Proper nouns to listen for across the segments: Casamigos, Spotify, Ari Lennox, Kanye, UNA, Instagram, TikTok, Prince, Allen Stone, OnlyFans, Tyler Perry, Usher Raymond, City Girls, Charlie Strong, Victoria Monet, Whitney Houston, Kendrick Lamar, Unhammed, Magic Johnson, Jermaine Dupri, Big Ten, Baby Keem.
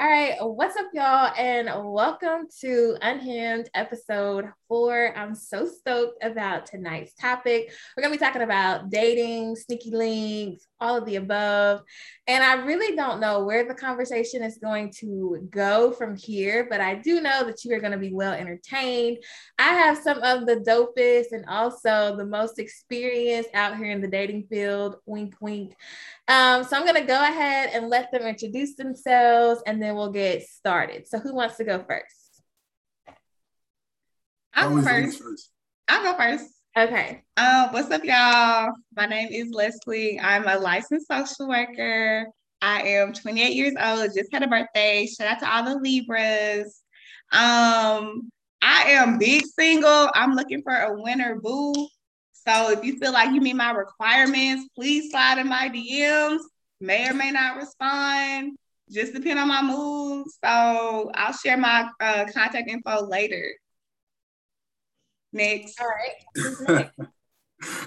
All right, what's up, y'all, and welcome to Unhammed episode 4. I'm so stoked about tonight's topic. We're going to be talking about dating, sneaky links, all of the above, and I really don't know where the conversation is going to go from here, but I do know that you are going to be well entertained. I have some of the dopest and also the most experienced out here in the dating field, wink, wink. So I'm going to go ahead and let them introduce themselves, and then we'll get started. So who wants to go first? I'll go first. Okay. What's up, y'all? My name is Leslie. I'm a licensed social worker. I am 28 years old. Just had a birthday. Shout out to all the Libras. I am big single. I'm looking for a winner, boo. So if you feel like you meet my requirements, please slide in my DMs. May or may not respond. Just depend on my mood. So I'll share my contact info later. Next. All right. All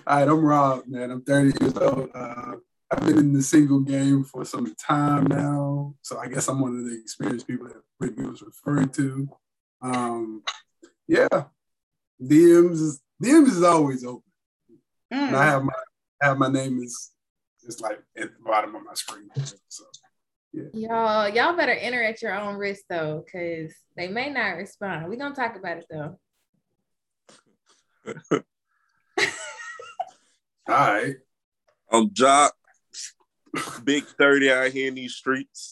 right, I'm Rob, man. I'm 30 years old. I've been in the single game for some time now. So I guess I'm one of the experienced people that Whitney was referring to. Yeah. DMs is always open. Mm. And I have my name is just like at the bottom of my screen. So yeah. Y'all better enter at your own risk though, because they may not respond. We're gonna talk about it though. All right. I'm Jock, big 30 out here in these streets.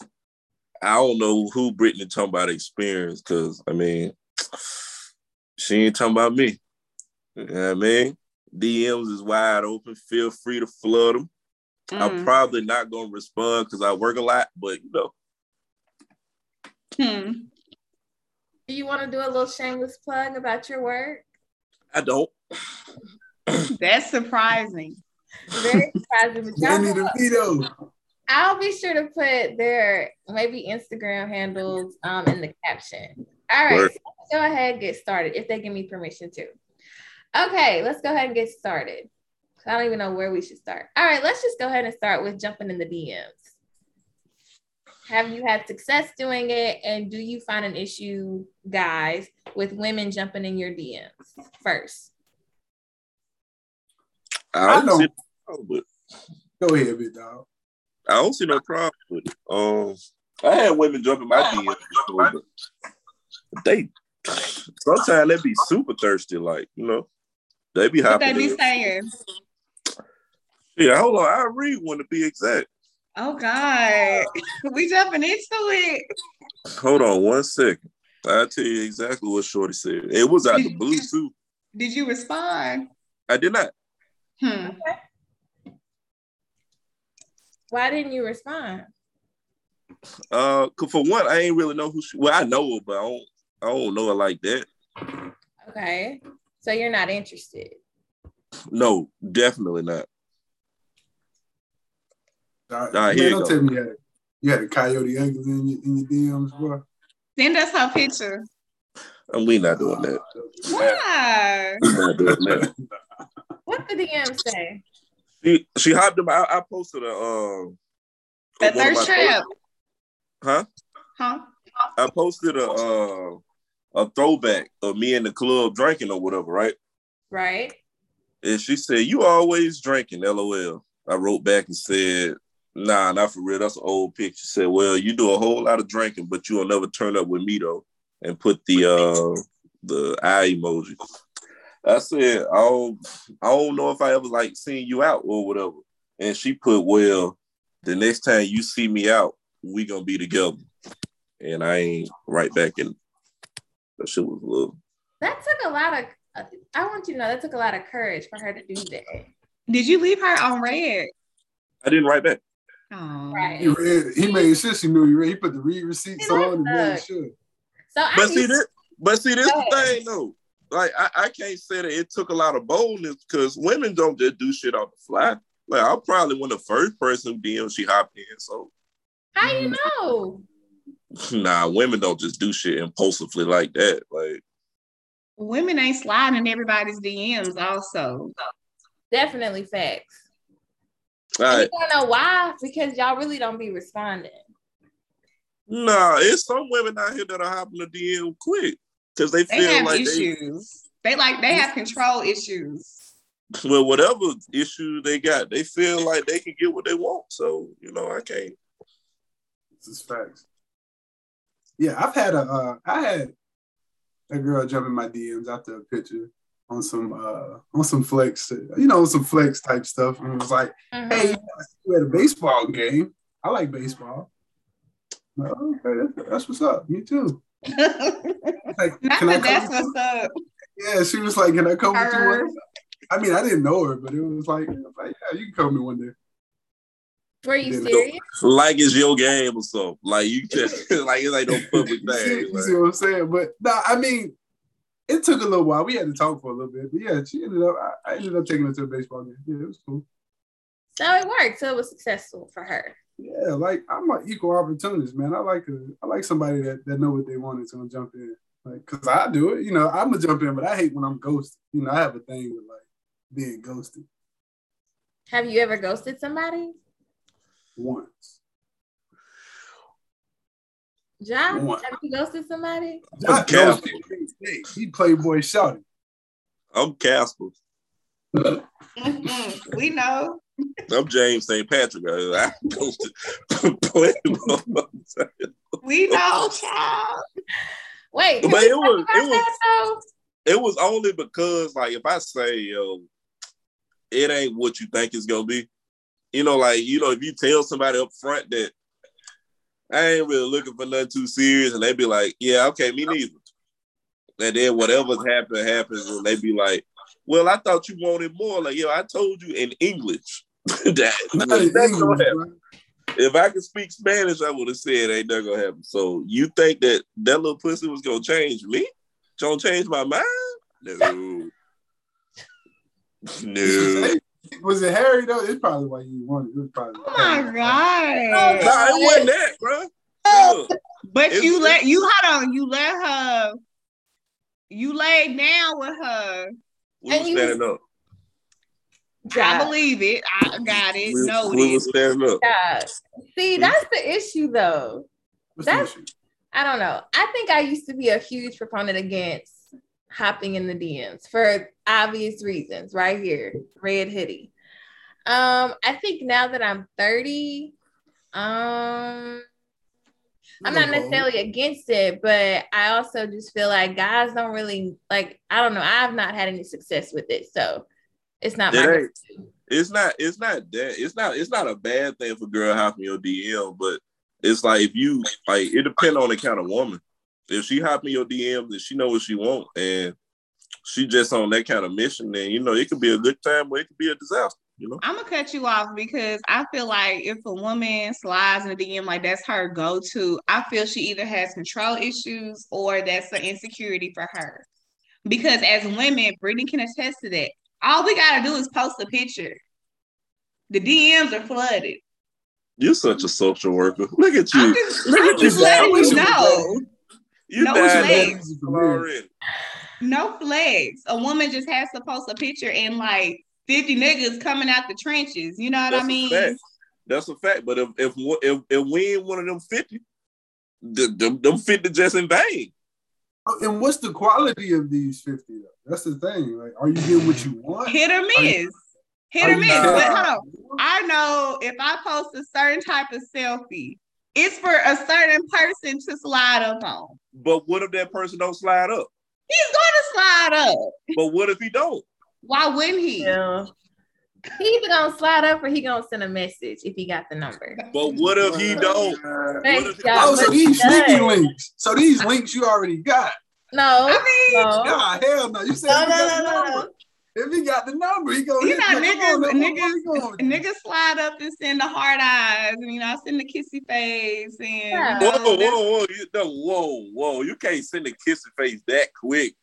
I don't know who Brittany talking about experience, because I mean, she ain't talking about me. You know what I mean? DMs is wide open. Feel free to flood them. Mm-hmm. I'm probably not gonna respond because I work a lot, but you know. Do you want to do a little shameless plug about your work? I don't. That's surprising. Very surprising. I'll be sure to put their maybe Instagram handles in the caption. All right, so let's go ahead and get started if they give me permission to. Okay, let's go ahead and get started. I don't even know where we should start. All right, let's just go ahead and start with jumping in the DMs. Have you had success doing it? And do you find an issue, guys, with women jumping in your DMs first? I don't see no problem with. Go ahead, big dog. I don't see no problem with it. I had women jumping my DMs. But they sometimes they be super thirsty, like, you know. They be hopping. What they be saying? Yeah, hold on. I read one to be exact. Oh, God. We jumping into it. Hold on one second. I'll tell you exactly what Shorty said. It was out the blue, too. Did you respond? I did not. Okay. Why didn't you respond? For one, I ain't really know who she... Well, I know her, but I don't know her like that. Okay. So you're not interested? No, definitely not. Nah, man, don't tell me you had a coyote angle in your DMs, boy. Send us her picture. We not doing that. Why? We not doing that. What the DM say? She hopped him. I posted a third trip. Huh? I posted a throwback of me in the club drinking or whatever, right? Right. And she said, "You always drinking, LOL." I wrote back and said, "Nah, not for real. That's an old picture." She said, "Well, you do a whole lot of drinking, but you'll never turn up with me though." And put the eye emoji. I said, I don't know if I ever like seen you out or whatever. And she put, "Well, the next time you see me out, we gonna be together." And I ain't right back in. That shit was love. That took a lot of courage for her to do that. Did you leave her on red? I didn't write back. Oh, right. He made sure she knew you read. He put the read receipts on and made sure. But see this thing though. Like I can't say that it took a lot of boldness because women don't just do shit off the fly. Like I'm probably one of the first person DM she hopped in. So how you know? Nah, women don't just do shit impulsively like that. Like women ain't sliding everybody's DMs also. Definitely facts. Right. You don't know why? Because y'all really don't be responding. Nah, it's some women out here that are hopping the DM quick because they feel like they have issues. They have control issues. Well, whatever issue they got, they feel like they can get what they want. So, you know, I can't. This is facts. Yeah, I had a girl jump in my DMs after a picture on some flex type stuff, and it was like, "Hey, I see you at a baseball game. I like baseball." Like, oh, okay, that's what's up. Me too. Like, What's up. Yeah, she was like, "Can I come with you one day?" I mean, I didn't know her, but it was like, "Yeah, you can come with me one day." Were you serious? Like it's your game or something. Like you just like it's like no public thing. You see what I'm saying? But no, I mean, it took a little while. We had to talk for a little bit, but yeah, she ended up. I ended up taking her to a baseball game. Yeah, it was cool. So it worked. So it was successful for her. Yeah, like I'm an equal opportunist, man. I like somebody that know what they want is gonna jump in. Like, cause I do it. You know, I'm gonna jump in, but I hate when I'm ghosted. You know, I have a thing with like being ghosted. Have you ever ghosted somebody? Once. John, have you ghosted somebody? John Casper. He Playboy Shorty. I'm Casper. We know. I'm James St. Patrick. I ghosted Playboy. We know, child. Wait, but it was only because, like, if I say, yo, it ain't what you think it's gonna be. You know, like, you know, if you tell somebody up front that I ain't really looking for nothing too serious, and they be like, yeah, okay, me neither. And then whatever's happened, happens, and they be like, well, I thought you wanted more. Like, yo, I told you in English that that's going to happen. If I could speak Spanish, I would have said ain't nothing going to happen. So you think that little pussy was going to change me? Going to change my mind? No. No. Was it Harry though? It's probably why you wanted it. Oh my God. No, it wasn't that, bro. No. But you laid down with her. We were standing up. I believe it. I got it. We were standing up. God. See, that's the issue though. What's the issue? I don't know. I think I used to be a huge proponent against hopping in the DMs for obvious reasons, right here, red hoodie. I think now that I'm 30, I'm not necessarily against it, but I also just feel like guys don't really like. I don't know. I've not had any success with it, so it's not my go-to. It's not a bad thing for girl hopping your DM, but it's like if you like, it depends on the kind of woman. If she hopping your DMs and she know what she want and she just on that kind of mission, then, you know, it could be a good time or it could be a disaster, you know? I'm going to cut you off because I feel like if a woman slides in a DM, like that's her go-to, I feel she either has control issues or that's an insecurity for her. Because as women, Brittany can attest to that. All we got to do is post a picture. The DMs are flooded. You're such a social worker. Look at you. I'm just letting you know. You no flags. A woman just has to post a picture and like 50 niggas coming out the trenches. You know what I mean? That's a fact. But if we ain't one of them 50, them 50 just in vain. And what's the quality of these 50 though? That's the thing. Like, are you getting what you want? Hit or miss. But hold on. I know if I post a certain type of selfie, it's for a certain person to slide up on. But what if that person don't slide up? He's going to slide up. But what if he don't? Why wouldn't he? Yeah. He either going to slide up or he going to send a message if he got the number. But what if he don't? So these sneaky links. So these links you already got. No. I mean, no. God, hell no. You said no. If he got the number, he goes. You know, niggas slide up and send the hard eyes, and you know, send the kissy face. And yeah. Whoa! You can't send the kissy face that quick.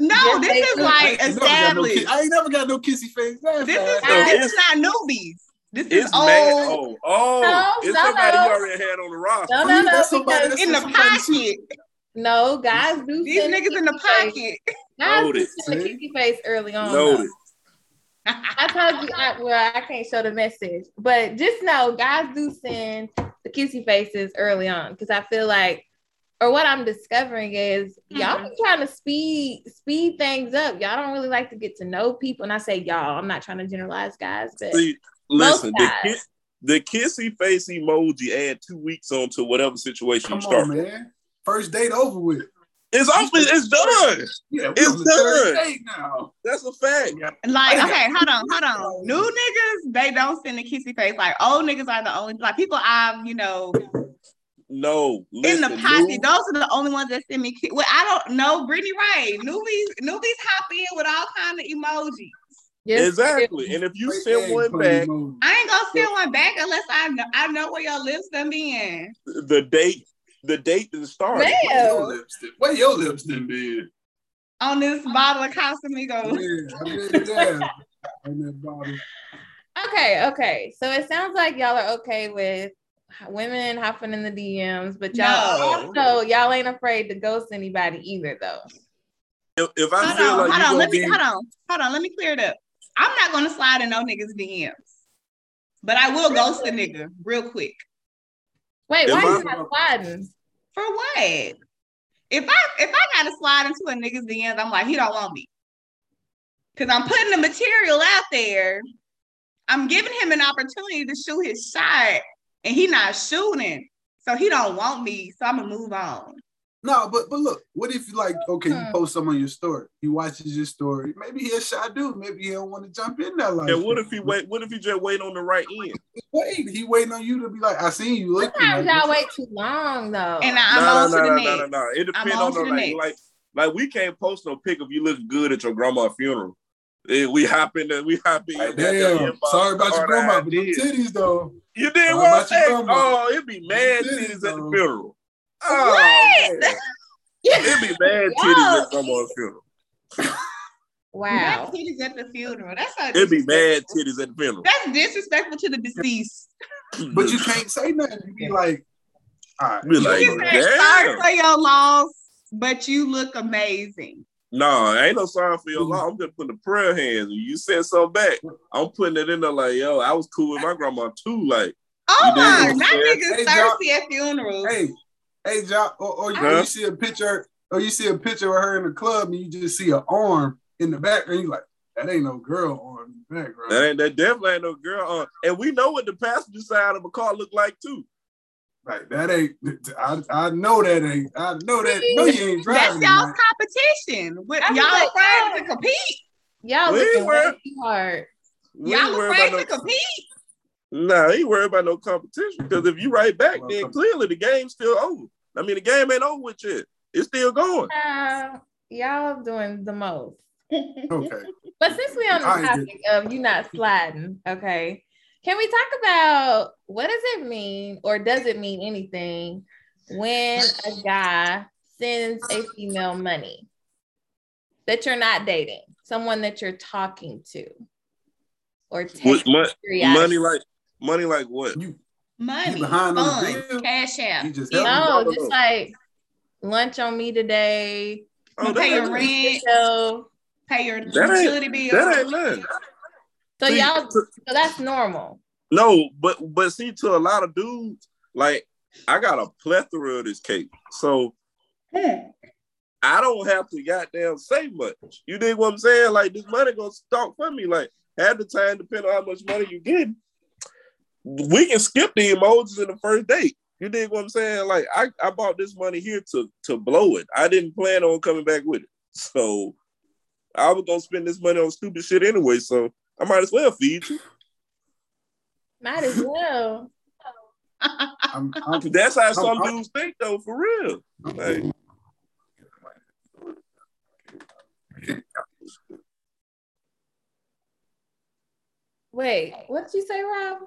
No, this is like established. I ain't never got no kissy face. This is not newbies. This is old. It's somebody you already had on the roster. No, in the pocket. No, guys do. These niggas in the pocket. I was in the kissy face early on. I told you, I can't show the message, but just know guys do send the kissy faces early on, because I feel like, or what I'm discovering is y'all be trying to speed things up. Y'all don't really like to get to know people. And I say y'all, I'm not trying to generalize, guys, but see, listen, most guys. The kissy face emoji add 2 weeks onto whatever situation you start. Man. First date over with. It's done. Yeah, it's done. Date now. That's a fact. Like, okay, hold on. New niggas, they don't send a kissy face. Like, old niggas are the only, like, people I've, you know. No. Listen, in the pocket, those are the only ones that send me kiss. Well, I don't know, Brittany Ray. Newbies hop in with all kind of emojis. Yes, exactly. And if you send one back, I ain't gonna send one back unless I know where your lips done been. The date didn't start. Where your lips done been? On this bottle of Casamigos. Yeah, on that bottle. Okay. So it sounds like y'all are okay with women hopping in the DMs, but y'all also y'all ain't afraid to ghost anybody either, though. If I feel like you're gonna be, let me clear it up. I'm not gonna slide in no niggas' DMs, but I will ghost a nigga real quick. Wait, why are you not sliding? For what? If I gotta slide into a nigga's DMs, I'm like, he don't want me. Cause I'm putting the material out there. I'm giving him an opportunity to shoot his shot, and he not shooting, so he don't want me. So I'm gonna move on. No, but look, what if you like, okay, you post something on your story, he watches your story, maybe he's a shy dude, maybe he don't want to jump in that life. And what if he just wait on the right end? He waiting on you to be like, I seen you looking. Sometimes like, y'all wait too long, though. And I'm on to the next. It depends on the like we can't post no pic if you look good at your grandma's funeral. We hop in. Like, damn, sorry about your grandma, but them titties, though. You did what? Oh, it'd be mad titties at the funeral. Oh, what? It'd be bad titties at someone's funeral. Wow. Bad titties at the funeral. It'd be bad titties at the funeral. That's disrespectful to the deceased. But you can't say nothing. You be like, all right. You can say sorry for your loss, but you look amazing. No, I ain't no sorry for your loss. I'm just putting the prayer hands. You said something back. I'm putting it in there like, yo, I was cool with my grandma too. Like, oh my, that nigga's thirsty at funerals. Hey. Hey, y'all, or you see a picture, of her in the club, and you just see an arm in the background. You like, that ain't no girl arm in the background. That definitely ain't no girl arm. And we know what the passenger side of a car look like too. Like that ain't. I know that. No, you ain't driving. That's y'all's competition. Y'all afraid to compete. Y'all looking hard. Y'all afraid to compete. Nah, he worried about no competition, because if you right back, then clearly the game's still over. I mean, the game ain't over with yet. It's still going. Y'all doing the most. Okay. But since we on the topic of you not sliding, okay, can we talk about what does it mean, or does it mean anything, when a guy sends a female money that you're not dating, someone that you're talking to, or money like what? Money, fun, cash out. Just like lunch on me today. Oh, pay your rent. Pay your utility bill. That ain't nothing. So that's normal. No, but see, to a lot of dudes, like I got a plethora of this cake, so I don't have to goddamn say much. You dig what I'm saying? Like this money gonna stalk for me. Like half the time, depending on how much money you get, we can skip the emojis in the first date. You dig what I'm saying? Like, I bought this money here to blow it. I didn't plan on coming back with it. So I was going to spend this money on stupid shit anyway, so I might as well feed you. Might as well. That's how some dudes think, though, for real. Like, wait, what'd you say, Rob?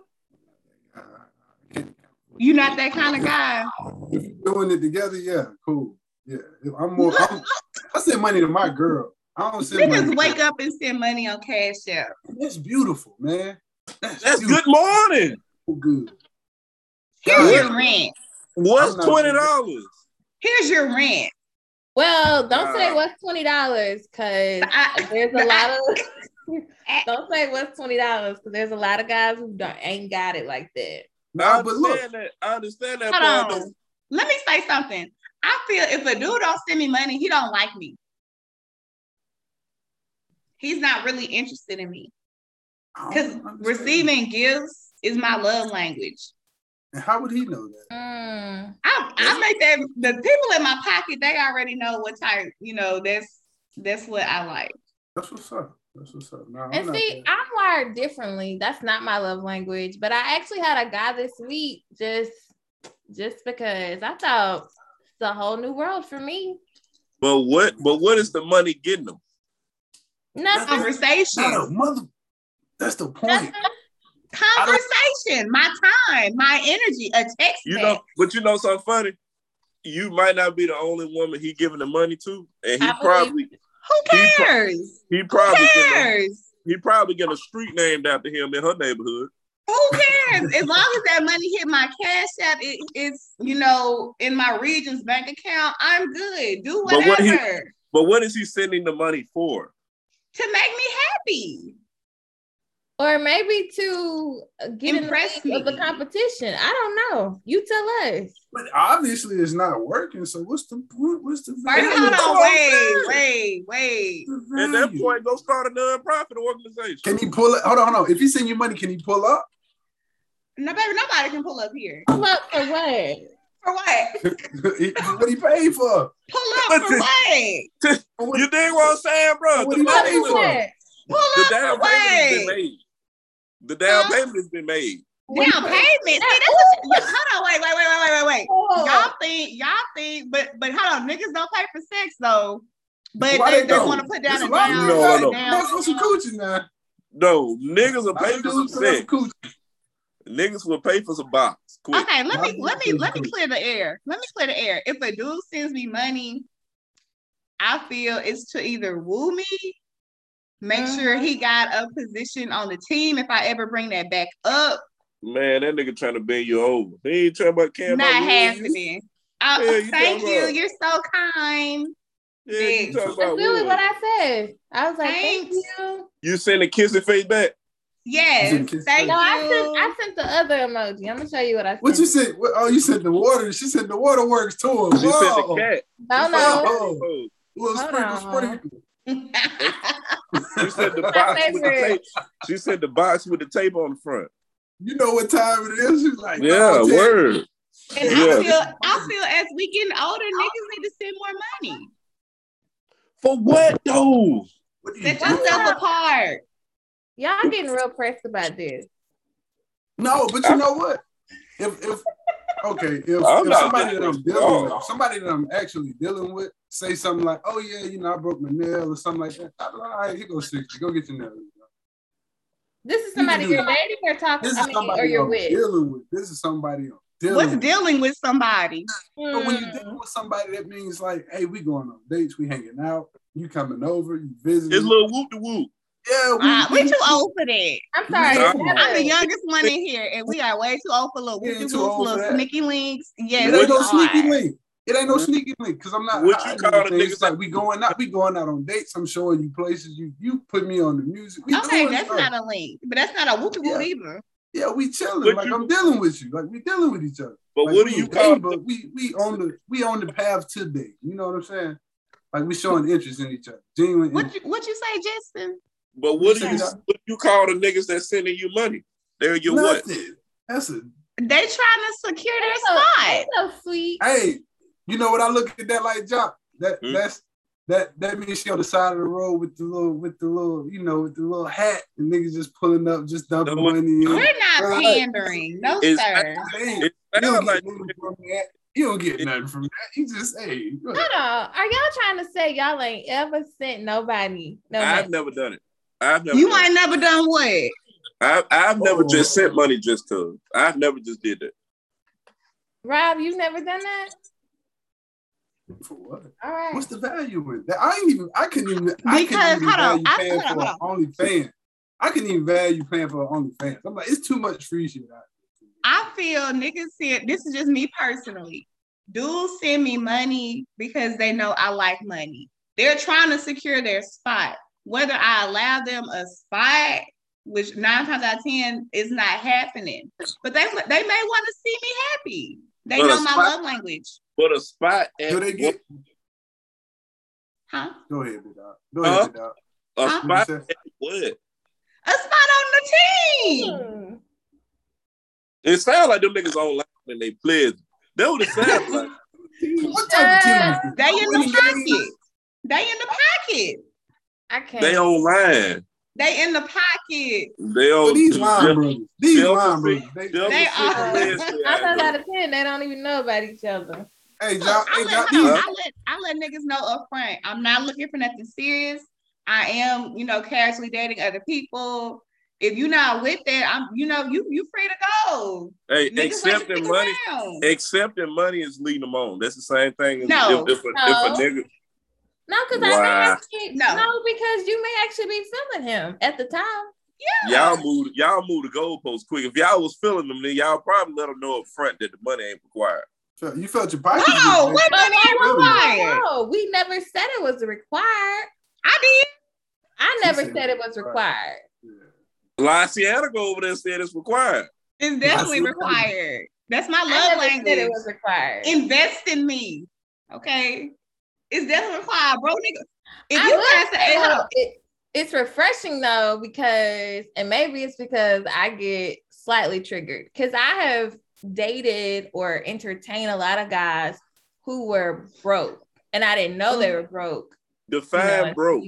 You not that kind of guy. If you're doing it together, yeah, cool. Yeah, I send money to my girl. I don't send money. Niggas wake up and send money on Cash App. That's beautiful, man. That's beautiful. Good morning. So good. Here's your rent. What's $20? Here's your rent. Well, don't say what's $20, because there's a lot of. Don't say what's $20, because there's a lot of guys who ain't got it like that. Nah, but look, I understand that. Hold on. Let me say something. I feel if a dude don't send me money, he don't like me. He's not really interested in me. Because receiving gifts is my love language. And how would he know that? I make that the people in my pocket, they already know what type, you know, that's what I like. That's what's up. That's what's up. No, and see, I'm wired differently. That's not my love language. But I actually had a guy this week just because I thought it's a whole new world for me. But what is the money getting them? Nothing. Conversation. That's the point. Nothing. Conversation, my time, my energy, a text. You know, but you know something funny? You might not be the only woman he giving the money to, and he probably get a street named after him in her neighborhood. Who cares? As long as that money hit my Cash App, it's you know in my region's bank account, I'm good. Do whatever. But what is he sending the money for? To make me happy. Or maybe to get in the way of the competition. I don't know. You tell us. But obviously it's not working. So what's the point? What's the value? Hold on, wait. At that point, go start a nonprofit organization. Can he pull up? Hold on. If he send you money, can he pull up? No, baby, nobody can pull up here. Pull up for what? For what? What he paid for? Pull up for what? You dig what I'm saying, bro? What he paid for? The down payment has been made. Down payment. Hold on, wait. Oh. Y'all think, but hold on, niggas don't pay for sex though. But they just want to put down a down. No. That's for some coochie now. No, niggas will pay for some sex. Niggas will pay for some box. Quick. Okay, let me clear the air. Let me clear the air. If a dude sends me money, I feel it's to either woo me. Make sure he got a position on the team if I ever bring that back up. Man, that nigga trying to bend you over. He ain't trying about Cam. Not happening. Thank you. You're so kind. Yeah, you talking about really what I said. I was like, thank you. You send a kissy face back? Yes. Thank you. No, I sent the other emoji. I'm going to show you what I sent. What you said? Oh, you said the water. She said the water works to him. She said the cat. No. Little sprinkle. She said the box with the tape on the front. You know what time it is? She's like, yeah, no, word. And yeah. I feel as we getting older, niggas need to send more money. For what though? Set yourself apart. Y'all getting real pressed about this. No, but you know what? If somebody that I'm actually dealing with say something like, oh yeah, you know, I broke my nail or something like that, I'd be like, all right, here goes 60, go get your nail. This is somebody you're dating or talking to or you're with. This is somebody I'm dealing with. What's dealing with somebody? But when you're dealing with somebody, that means like, hey, we going on dates, we hanging out, you coming over, you visiting. It's a little whoop-de-whoop. Yeah, we too old for that. I'm sorry. I'm the youngest one in here, and we are way too old for little sneaky links. Yeah, it ain't no sneaky link. It ain't no sneaky link because I'm not. What you call the niggas like we going out on dates. I'm showing you places. You put me on the music. Okay, that's not a link, but that's not a whoop-de-whoop either. Yeah, we chilling. I'm dealing with you. Like we dealing with each other. But like, what do you call? But we on the path today. You know what I'm saying? Like we showing interest in each other. Genuine. What you say, Justin? But what do you call the niggas that sending you money? They're your what? They trying to secure their spot. So sweet. Hey, you know what I look at that like, Jock? That means she on the side of the road with the little hat and niggas just pulling up, just dumping money. We're not pandering, no sir. You don't get nothing from that. You just, hey. Hold on. Are y'all trying to say y'all ain't ever sent nobody? I've never done it. You ain't never done what? I've never just sent money just to. I've never just did that. Rob, you've never done that? For what? All right. What's the value in that? I couldn't even value paying for OnlyFans. I'm like, it's too much free shit. I feel niggas send, this is just me personally, dudes send me money because they know I like money. They're trying to secure their spot. Whether I allow them a spot which 9 times out of 10 is not happening. But they may want to see me happy. They know my love language. But a spot. Do they get? Huh? Go ahead, Vidal. A spot at what? A spot on the team. Mm. It sounds like them niggas online when they played. That would have sounded like. What type of team? They in the pocket. They in the pocket. I can't. They online. They in the pocket. They all these line brothers. These line brothers. They are. 9 times out of 10, they don't even know about each other. Hey, y'all. I let niggas know up front. I'm not looking for nothing serious. I am, casually dating other people. If you're not with that, you free to go. Hey, accepting money is leading them on. That's the same thing. No, if a nigga. No, because because you may actually be feeling him at the time. Yeah. Y'all move the goalposts quick. If y'all was feeling them, then y'all probably let them know up front that the money ain't required. You felt your body. No, what money ain't required? No, we never said it was required. I did. I never said it was required. Yeah. Laciana go over there and said it's required. It's definitely required. That's my love language. Said it was required. Invest in me, okay? It's definitely required, bro, nigga. If you guys say, it's refreshing though, because, and maybe it's because I get slightly triggered, because I have dated or entertained a lot of guys who were broke, and I didn't know they were broke. Define broke.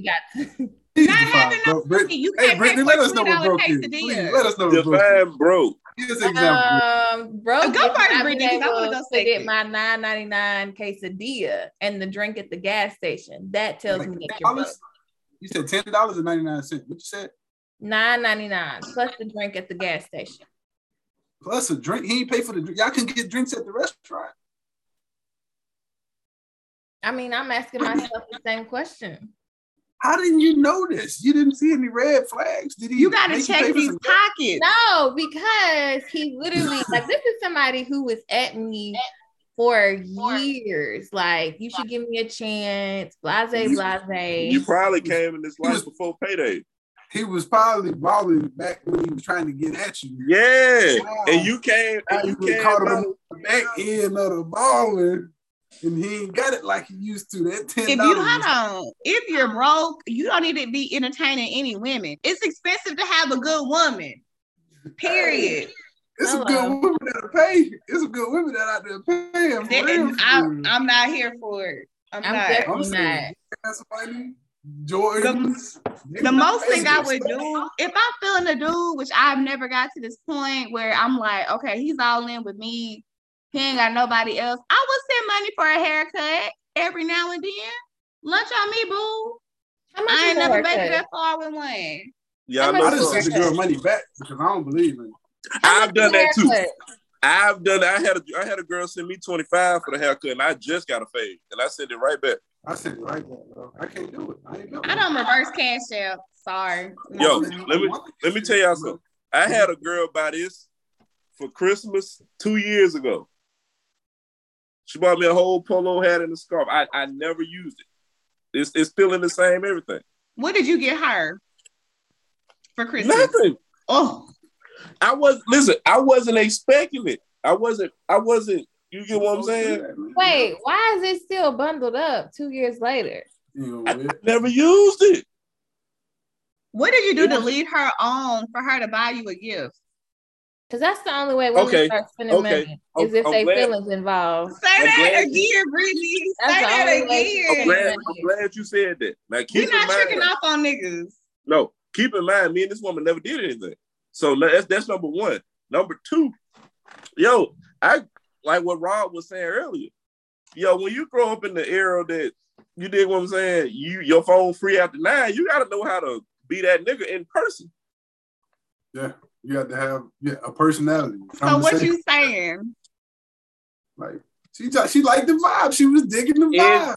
Not having no cookie. You can't pay for a $20 quesadilla. Let us know. Define broke. Here's an example. Broke. Go first, Brittany, because I want to go second. Get my $9.99 quesadilla and the drink at the gas station. That tells me that you're broke. You said $10.99. What you said? $9.99 plus the drink at the gas station. Plus a drink. He ain't pay for the drink. Y'all can get drinks at the restaurant. I mean, I'm asking myself the same question. How didn't you notice? You didn't see any red flags, did he? You gotta check these pockets. No, because he literally this is somebody who was at me for years. Like, you should give me a chance. Blase. You probably came in this life before payday. He was probably balling back when he was trying to get at you. Yeah, wow. And you came. And you caught him on the back end of the balling. And he ain't got it like he used to. That $10. If you're broke, you don't need to be entertaining any women. It's expensive to have a good woman. Period. It's a good woman that'll pay. It's a good woman that out there paying. I'm not here for it. I'm not. Jordans. The most thing I would do, if I'm feeling a dude, which I've never got to this point where I'm like, okay, he's all in with me. He ain't got nobody else. I would send money for a haircut every now and then. Lunch on me, boo. I ain't never made it that far with one. Yeah, I just sent the girl money back because I don't believe in it. I've done that too. I've done that. I had a girl send me $25 for the haircut, and I just got a fade, and I sent it right back. Bro. I can't do it. I don't reverse cash out. Sorry. Yo, let me tell y'all something. I had a girl buy this for Christmas 2 years ago. She bought me a whole polo hat and a scarf. I never used it. It's still in the same everything. What did you get her for Christmas? Nothing. Oh, I wasn't expecting it. I wasn't. You get what I'm saying? Wait, why is it still bundled up 2 years later? I never used it. What did you do to lead her on for her to buy you a gift? Because that's the only way women start spending money is if they feelings involved. Say that again, Brittany. I'm glad you said that. Now, we're not tricking off on niggas. No, keep in mind, me and this woman never did anything. So that's number one. Number two, yo, I like what Rob was saying earlier. Yo, when you grow up in the era that you did what I'm saying, your phone free after 9, you got to know how to be that nigga in person. Yeah. You have to have a personality. So what you saying? Like she liked the vibe. She was digging the vibe.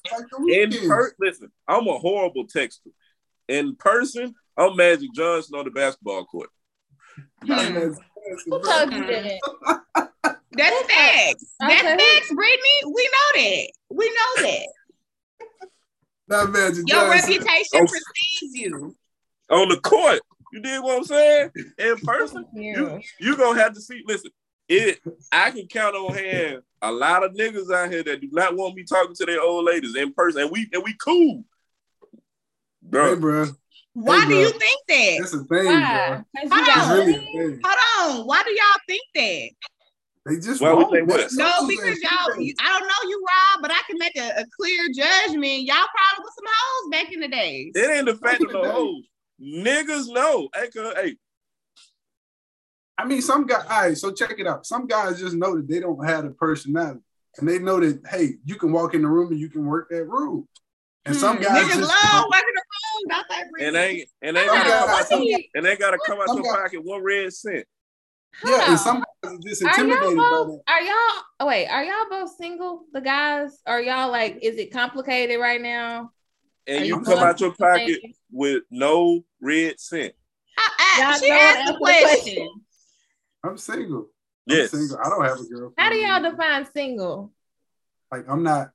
Listen, I'm a horrible texter. In person, I'm Magic Johnson on the basketball court. Who told you that? That's facts. That's facts, Brittany. We know that. Not Magic Johnson. Your reputation precedes you. On the court. You dig what I'm saying? In person, you gonna have to see. Listen, I can count on hand a lot of niggas out here that do not want me talking to their old ladies in person, and we cool, bro. Hey, bro. Why do you think that? That's a thing, why? Bro. Hold on. Why do y'all think that? They just won't. No, because I don't know you, Rob, but I can make a clear judgment. Y'all probably was some hoes back in the day. It ain't the fact of the hoes. Niggas know. Hey. I mean, some guys, all right, so check it out. Some guys just know that they don't have the personality. And they know that, hey, you can walk in the room and you can work that room. And some guys just love working the room. Not that reason. And they gotta come out your pocket 1 red cent. Yeah, and some guys are just intimidated by that. Are y'all both single? The guys? Are y'all like, is it complicated right now? And you come out your pocket with no red cent. She asked the question. I'm single. Yes. I'm single. I don't have a girlfriend. How do y'all define single? Like, I'm not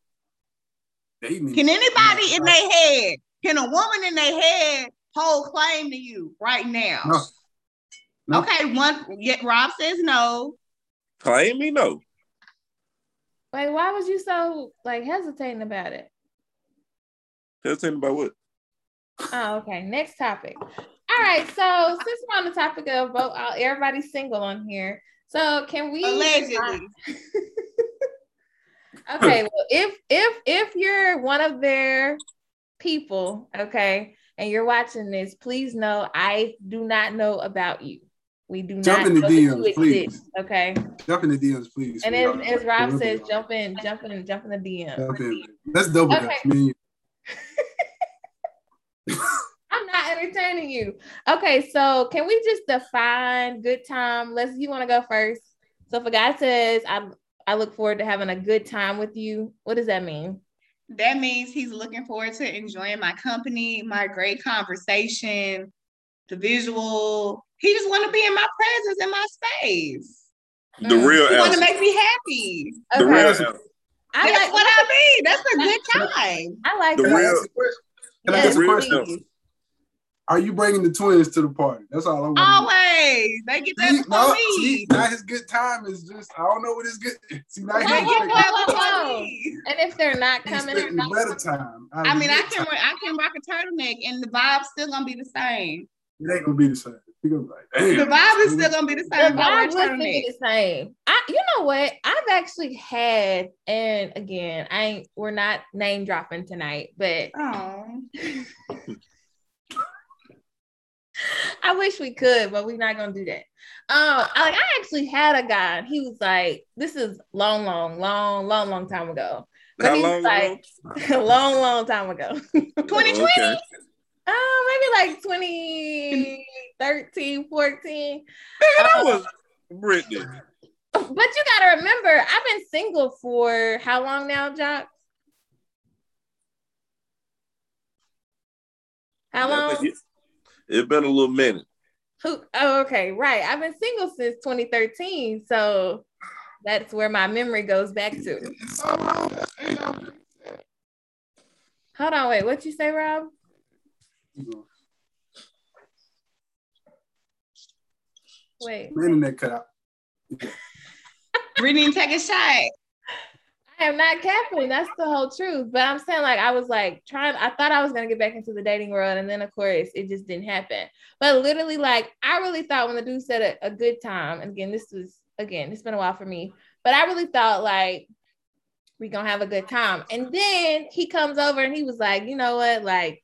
dating. Can anybody in their head, can a woman in their head hold claim to you right now? No. No. Okay, Rob says no. Claim me no. Like, why was you so hesitating about it? Hesitating about what? Oh, okay. Next topic. All right. So since we're on the topic of everybody's single on here, so can we allegedly? Okay. Well, if you're one of their people, okay, and you're watching this, please know I do not know about you. We do jump not know DMs, that you exist, please. Okay? Jump in the DMs, please. And as Rob says, jump in the DMs. That's double okay. I'm not entertaining you. Okay, so can we just define good time? Leslie, you want to go first? So if a guy says, I look forward to having a good time with you, what does that mean? That means he's looking forward to enjoying my company, my great conversation, the visual. He just want to be in my presence, in my space. The real answer. He want to make me happy. Okay. The real answer. That's what I mean. That's a good time. I like the real. Can I ask a question? Are you bringing the twins to the party? That's all I want. Always. They get that for me. See, now his good time is just, I don't know what his good. See, now and if they're not coming, they're not better time. I can rock a turtleneck and the vibe's still gonna be the same. It ain't gonna be the same. You're gonna be like, the vibe is still gonna be the same. The vibe is still be the same. You know what? I've actually had, and again, we're not name dropping tonight, but. I wish we could, but we're not gonna do that. I actually had a guy. He was like, "This is long time ago." But he was like, "Long time ago, 2020." Okay. Maybe like 2013, 14. Man, that was Brittany. But you gotta remember, I've been single for how long now, Jock? How long? It's been a little minute. Okay, right. I've been single since 2013, so that's where my memory goes back to. Hold on, wait. What you say, Rob? Wait. Internet cut out. Brittany, take a shot. I am not capping. That's the whole truth. But I'm saying, I was trying. I thought I was gonna get back into the dating world, and then of course it just didn't happen. But literally, I really thought when the dude said a good time, and again, it's been a while for me, but I really thought we gonna have a good time. And then he comes over and he was like, you know what, I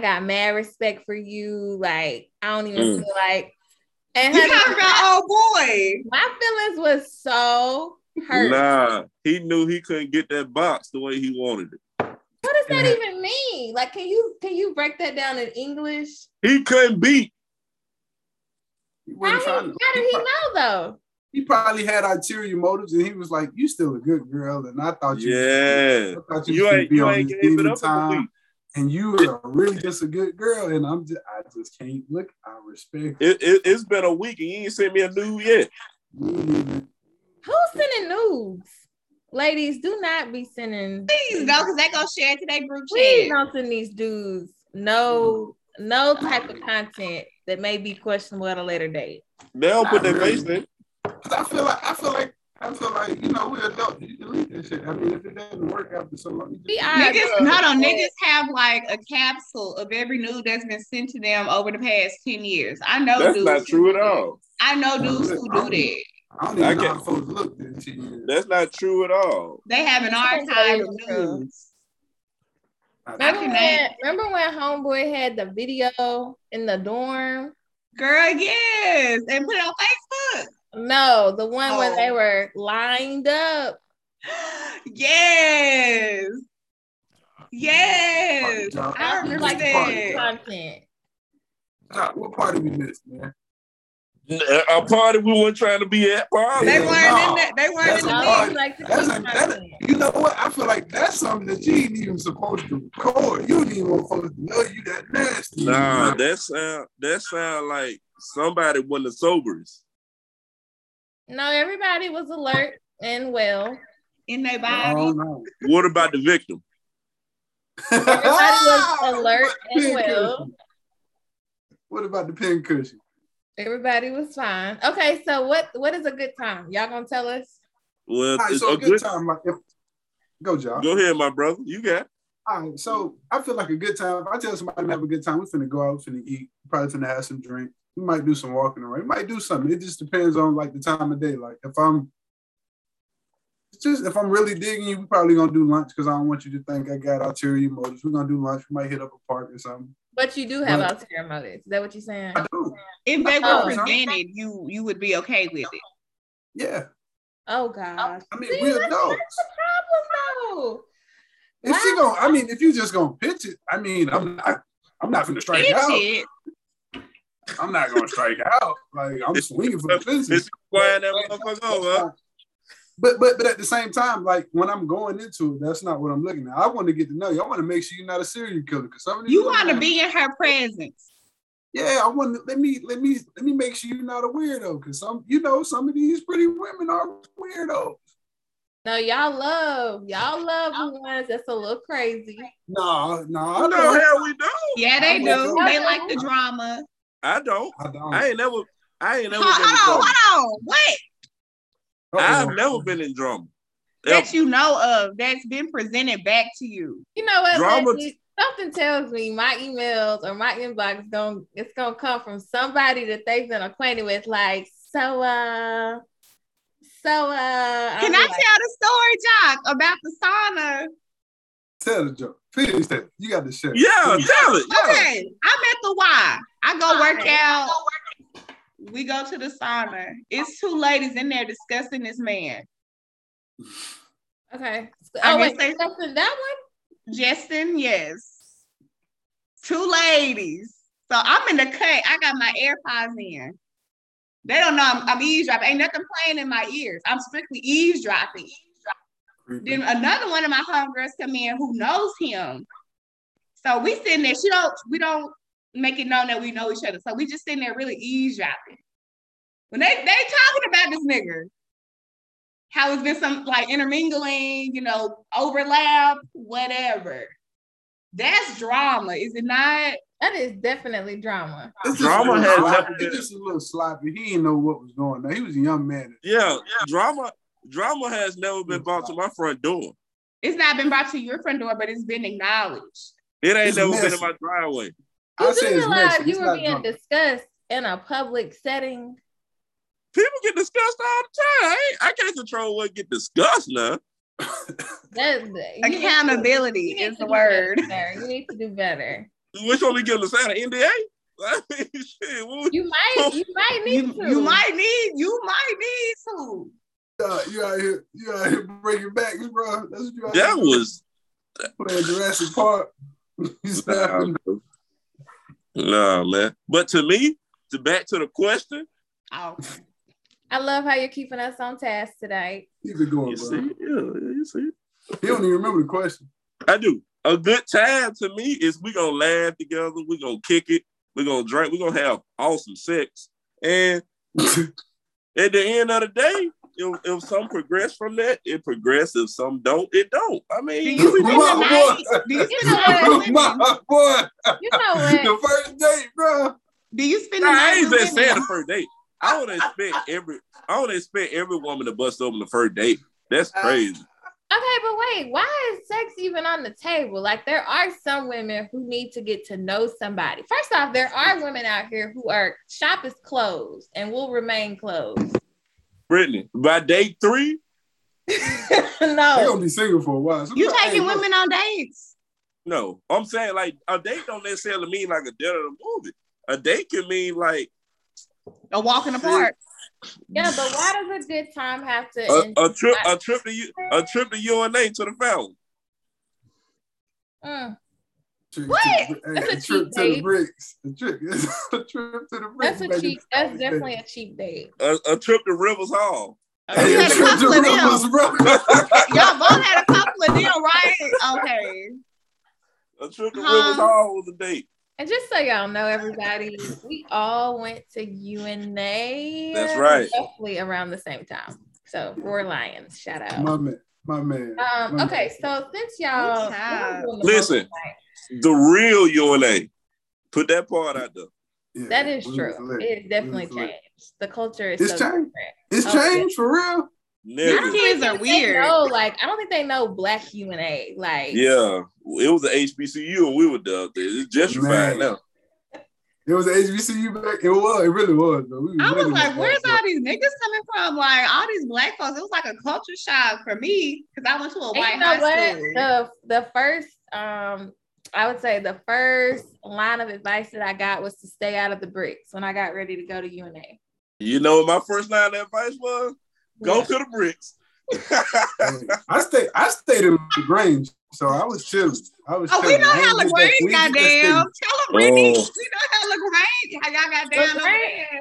got mad respect for you. I don't even feel like. And you talking about old boy? My feelings was so hurt. Nah, he knew he couldn't get that box the way he wanted it. What does that even mean? Can you break that down in English? He couldn't beat. How did he know though? He probably had ulterior motives, and he was like, "You still a good girl, and I thought you. Yeah, I thought you ain't gave it up for me. And you are really just a good girl, and I just can't look. I respect it. It's been a week, and you ain't sent me a nude yet." Who's sending nudes? Ladies, do not be sending. Please don't, because they gonna share it to their group chat. Please don't send these dudes no type of content that may be questionable at a later date. They'll put their face in. Cause I feel like you know, we're adults. You can leave this shit. I mean, if it doesn't work after so long, niggas have like a capsule of every nude that's been sent to them over the past 10 years. I know that's dudes not true at all. I know dudes who do that. I don't know how folks look this year. That's not true at all. They have an archive of nudes. Remember when Homeboy had the video in the dorm? Girl, yes, and put it on Facebook. No, the one where they were lined up. Yes. Yes. I remember like that. Content. What party we missed, man? A party we weren't trying to be at. Probably. They weren't in that. They weren't in the like you know what? I feel like that's something that you ain't even supposed to record. You ain't even supposed to know you that nasty. Nah, that sound like somebody won the sobers. No, everybody was alert and well in their body. Oh, no. What about the victim? Everybody was alert and well. Cushion? What about the pincushion? Everybody was fine. Okay, so what is a good time? Y'all gonna tell us? Well, right, so a good time. Like, go, y'all. Go ahead, my brother. You got it. All right, so I feel like a good time. If I tell somebody to have a good time, we're finna go out, we're finna eat, probably finna have some drink. We might do some walking around. We might do something. It just depends on like the time of day. Like if I'm really digging you, we're probably gonna do lunch because I don't want you to think I got ulterior motives. We're gonna do lunch. We might hit up a park or something. But you do have ulterior motives. Is that what you're saying? I do. If they were presented, you would be okay with it. Yeah. Oh gosh. I mean, we're adults. That's the problem, though. If she gonna, I mean, if you just gonna pitch it, I mean, I'm not gonna strike out. I'm not gonna strike out. Like I'm swinging for the fences. But at the same time, like when I'm going into it, that's not what I'm looking at. I want to get to know you. I want to make sure you're not a serial killer. You want to be in her presence. Yeah, I want to let me make sure you're not a weirdo. Cause some of these pretty women are weirdos. No, y'all love the ones that's a little crazy. No, I know how we do. Yeah, they do. They like the drama. I don't. I ain't never. Hold on. What? I've never been in drama. That you know of, that's been presented back to you. You know what? Lexi, something tells me my emails or my inbox it's gonna come from somebody that they've been acquainted with. Like can I tell the story, Jock, about the sauna? Tell the joke. Please tell it. You got to share. Yeah, tell it. Okay, I'm at the Y. I go work out. We go to the sauna. It's two ladies in there discussing this man. Okay. Oh, wait, discussing that one? Justin, yes. Two ladies. So I'm in the cut. I got my AirPods in. They don't know I'm eavesdropping. Ain't nothing playing in my ears. I'm strictly eavesdropping. Then another one of my homegirls come in who knows him. So we sitting there. We don't make it known that we know each other. So we just sitting there really eavesdropping. When they talking about this nigga, how it's been some like intermingling, you know, overlap, whatever. That's drama, is it not? That is definitely drama. Drama it's just a little sloppy. He didn't know what was going on. He was a young man. Yeah. Drama has never been brought to my front door. It's not been brought to your front door, but it's been acknowledged. It ain't never been in my driveway. You do realize you were being discussed in a public setting. People get discussed all the time. I can't control what get discussed now. Accountability is the word. You need to do better. Which one we give us out? An NDA? I mean, shit. You might need to. You out here breaking back, bro. That's what you out that here. Was playing Jurassic Park. No, man. But to me, back to the question. Oh. I love how you're keeping us on task today. Keep it going, bro. You see? You don't even remember the question. I do. A good time to me is we gonna laugh together, we gonna kick it, we gonna drink, we gonna have awesome sex. And at the end of the day, if some progress from that, it progresses. If some don't, it don't. I mean, you know what? The first date, bro. Do you spend the night? I ain't been saying the first date. I don't expect every woman to bust open the first date. That's crazy. Okay, but wait, why is sex even on the table? Like, there are some women who need to get to know somebody. First off, there are women out here who are, shop is closed and will remain closed. Brittany, by day 3? No. They're going to be single for a while. Sometimes, you taking women on dates? No, I'm saying, like, a date don't necessarily mean, like, a dinner or a movie. A date can mean, like... a walk in the park. Yeah, but why does a good time have to a trip to UNA to the fountain? What? That's a trip to the bricks. A trip to the bricks. That's definitely a cheap date. A trip to Rivers Hall. You had a couple of them. Y'all both had a couple of them, right? Okay. A trip to Rivers Hall was a date. And just so y'all know, everybody, we all went to UNA. That's right. Roughly around the same time. So Roy Lyons, shout out. My man. Okay, so since y'all... Listen, the real UNA. Put that part out there. Yeah, that is true. It definitely changed. The culture is changed. It's changed for real. Nigga. My kids are weird. I don't think they know Black UNA. Like, yeah, it was an HBCU and we were down there. It's gentrified now. It was an HBCU back. It really was. I was like, where's all these niggas coming from? Like, all these Black folks. It was like a culture shock for me because I went to a white high school. The first, I would say, the first line of advice that I got was to stay out of the bricks when I got ready to go to UNA. You know what my first line of advice was? Go to the bricks. I stayed in LaGrange, so I was chilling. We know how LaGrange got down. Tell them, Brittany. We know how y'all got down.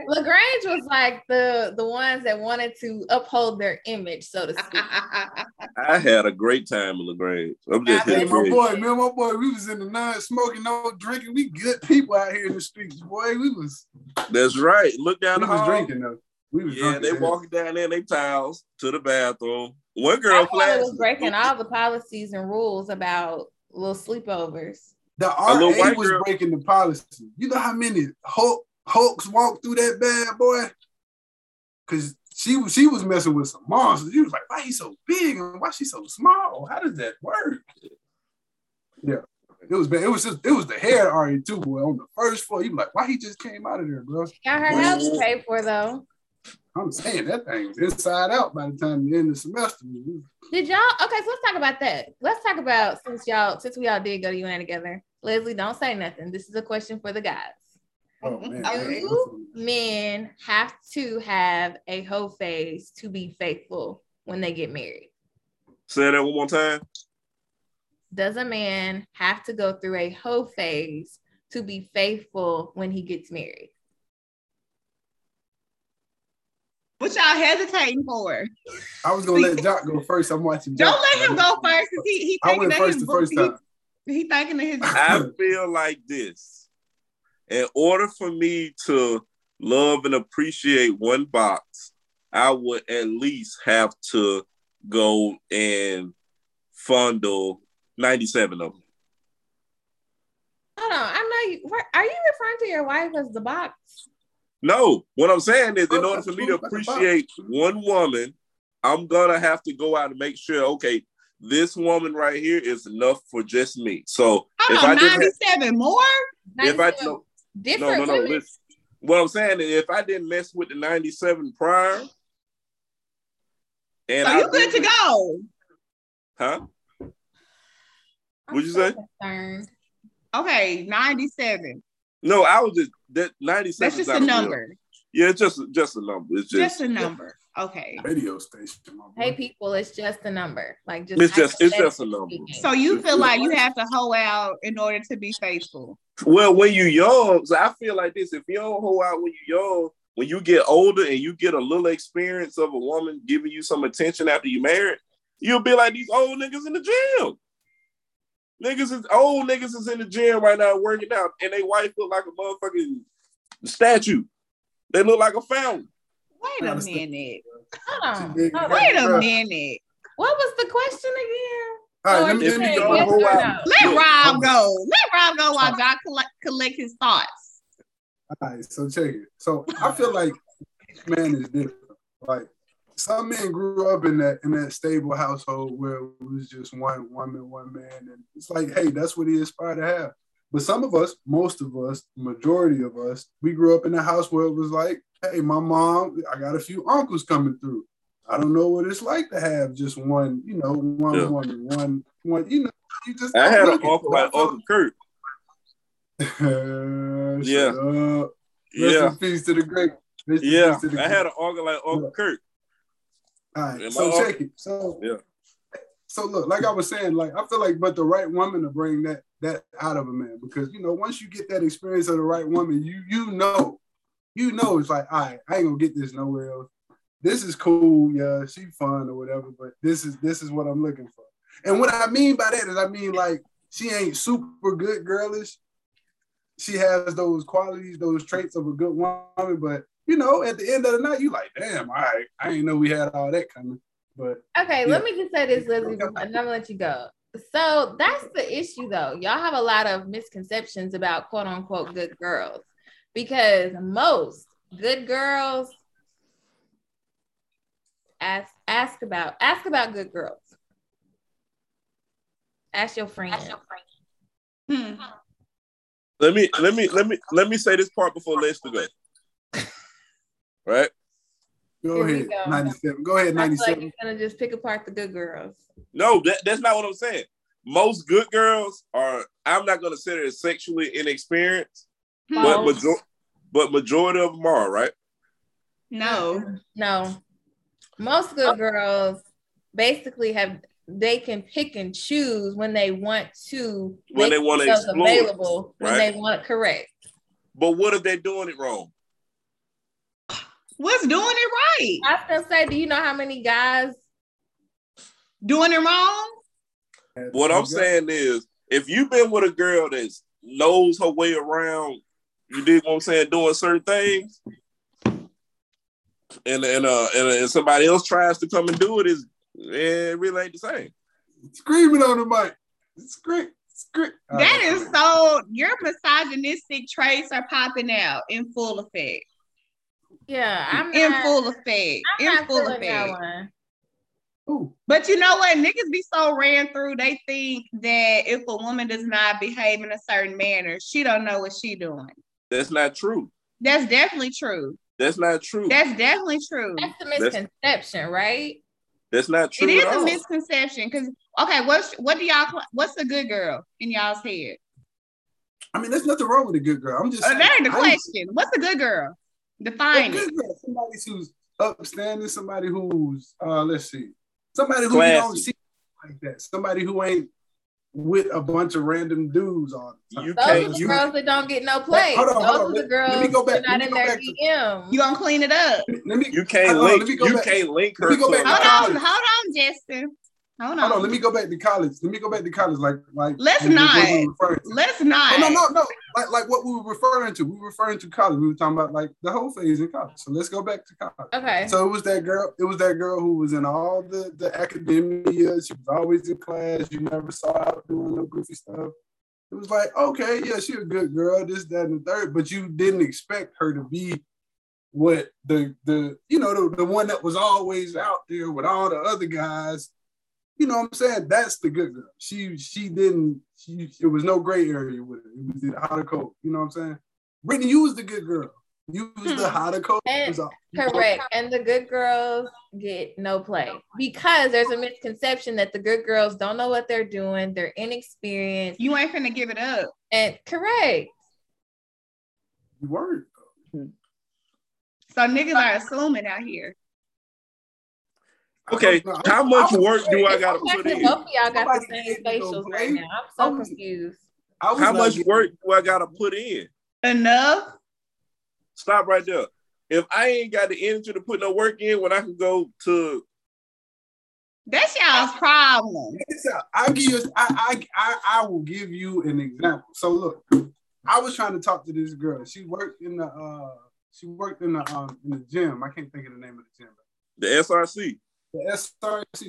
LaGrange was like the ones that wanted to uphold their image, so to speak. I had a great time in LaGrange. Me and my boy, we was in the nine, smoking, no drinking. We good people out here in the streets, boy. We was. That's right. Look down the hall. We was drinking though. They walking down there in their towels to the bathroom. One girl was breaking all the policies and rules about little sleepovers. The RA was breaking the policy. You know how many hulks walked through that bad boy? Because she was messing with some monsters. She was like, why he so big and why she so small? How does that work? Yeah, it was bad. It was the hair RA too, boy. On the first floor, you be like, why he just came out of there, bro? Got her house to pay for though. I'm saying that thing's inside out by the time you end the semester. Did y'all? Okay, so let's talk about that. Let's talk about since we all did go to UNA together. Leslie, don't say nothing. This is a question for the guys. Oh, man. Do men have to have a hoe phase to be faithful when they get married? Say that one more time. Does a man have to go through a hoe phase to be faithful when he gets married? What y'all hesitating for? I was gonna let Jock go first. I'm watching. Don't let him go first. He thinking that his book. He thinking that his. I feel like this. In order for me to love and appreciate one box, I would at least have to go and fondle 97 of them. Hold on, I know you. Are you referring to your wife as the box? No, what I'm saying is, in order for me to appreciate one woman, I'm gonna have to go out and make sure, okay, this woman right here is enough for just me. So if I 97 more, if I no, listen, what I'm saying is, if I didn't mess with the 97 prior, and so you good to go, huh? What'd you say? Okay, 97. No, I was just that 97. That's just a number. Yeah, it's just a number. It's just a number. Okay. Radio station. Hey, people, it's just a number. Like just it's just a number. So you feel like you have to hoe out in order to be faithful. Well, when you young, so I feel like this: if you don't hoe out when you young, when you get older and you get a little experience of a woman giving you some attention after you married, you'll be like these old niggas in the gym. Old niggas is in the gym right now working out, and they wife look like a motherfucking statue. They look like a fountain. Wait a minute. Wait a minute. What was the question again? All right, let Rob go. Let Rob go while Doc collects his thoughts. All right, so check it. So I feel like each man is different. Like some men grew up in that stable household where it was just one woman, one man, and it's like, hey, that's what he aspired to have. But some of us, most of us, majority of us, we grew up in a house where it was like, hey, my mom, I got a few uncles coming through. I don't know what it's like to have just one, you know, one yeah. woman, one, you know, you just. I had an uncle like Uncle Kurt. Yeah. Yeah. Rest in peace to the great. Yeah. I had an uncle like Uncle Kurt. All right. So check it. So yeah. So look, like I was saying, like I feel like, but the right woman to bring that out of a man, because you know, once you get that experience of the right woman, you know, it's like, all right, I ain't gonna get this nowhere else. This is cool, yeah, she fun or whatever, but this is what I'm looking for. And what I mean by that is, I mean like she ain't super good girlish. She has those qualities, those traits of a good woman, but you know, at the end of the night, you like, damn, all right, I ain't know we had all that coming. But okay, yeah. Let me just say this, Leslie, and I'm gonna let you go. So that's the issue, though. Y'all have a lot of misconceptions about quote unquote good girls, because most good girls ask about good girls. Ask your friend. Let me say this part before Leslie goes. Right. Go ahead, 97. Like you're gonna just pick apart the good girls. No, that's not what I'm saying. Most good girls are, I'm not gonna say they're sexually inexperienced, but majority of them are, right? No. Most good girls basically they can pick and choose when they want to. When they want to explore, available right? When they want, correct. But what if they're doing it wrong? What's doing it right? I was gonna say, do you know how many guys doing it wrong? What I'm saying is, if you've been with a girl that knows her way around, you dig what I'm saying, doing certain things, and somebody else tries to come and do it, it really ain't the same. Screaming on the mic. It's great. That is so, your misogynistic traits are popping out in full effect. Yeah, I'm in full effect. Ooh. But you know what? Niggas be so ran through. They think that if a woman does not behave in a certain manner, she don't know what she doing. That's not true. That's definitely true. That's not true. That's definitely true. That's a misconception, right? That's not true. It is a misconception because okay, what's a good girl in y'all's head? I mean, there's nothing wrong with a good girl. I'm just saying, that ain't the question. What's a good girl? Define it. Somebody who's upstanding, somebody who's somebody who you don't see like that, somebody who ain't with a bunch of random dudes on. Those are the girls that don't get no play. Hold on. Those are the girls that are not in their DM. You gonna clean it up? You can't link her. Hold on, Justin. Hold on. Let me go back to college. Like let's not. No. Like what we were referring to. We were referring to college. We were talking about like the whole phase in college. So let's go back to college. Okay. So it was that girl who was in all the academia. She was always in class. You never saw her doing no goofy stuff. It was like, okay, yeah, she a good girl, this, that, and the third, but you didn't expect her to be what the one that was always out there with all the other guys. You know what I'm saying? That's the good girl. She didn't, it was no gray area with her. It was either hot or cold. You know what I'm saying? Brittany, you was the good girl. You was the hot or cold. Correct. And the good girls get no play because there's a misconception that the good girls don't know what they're doing. They're inexperienced. You ain't finna give it up. And correct. You weren't. So niggas are assuming out here. Okay, how much work do I gotta put in? Both of y'all got the same facials right now. I'm so confused. How much work do I gotta put in? Enough. Stop right there. If I ain't got the energy to put no work in, when I can go to. That's y'all's problem. I will give you an example. So look, I was trying to talk to this girl. She worked in the gym. I can't think of the name of the gym. The SRC.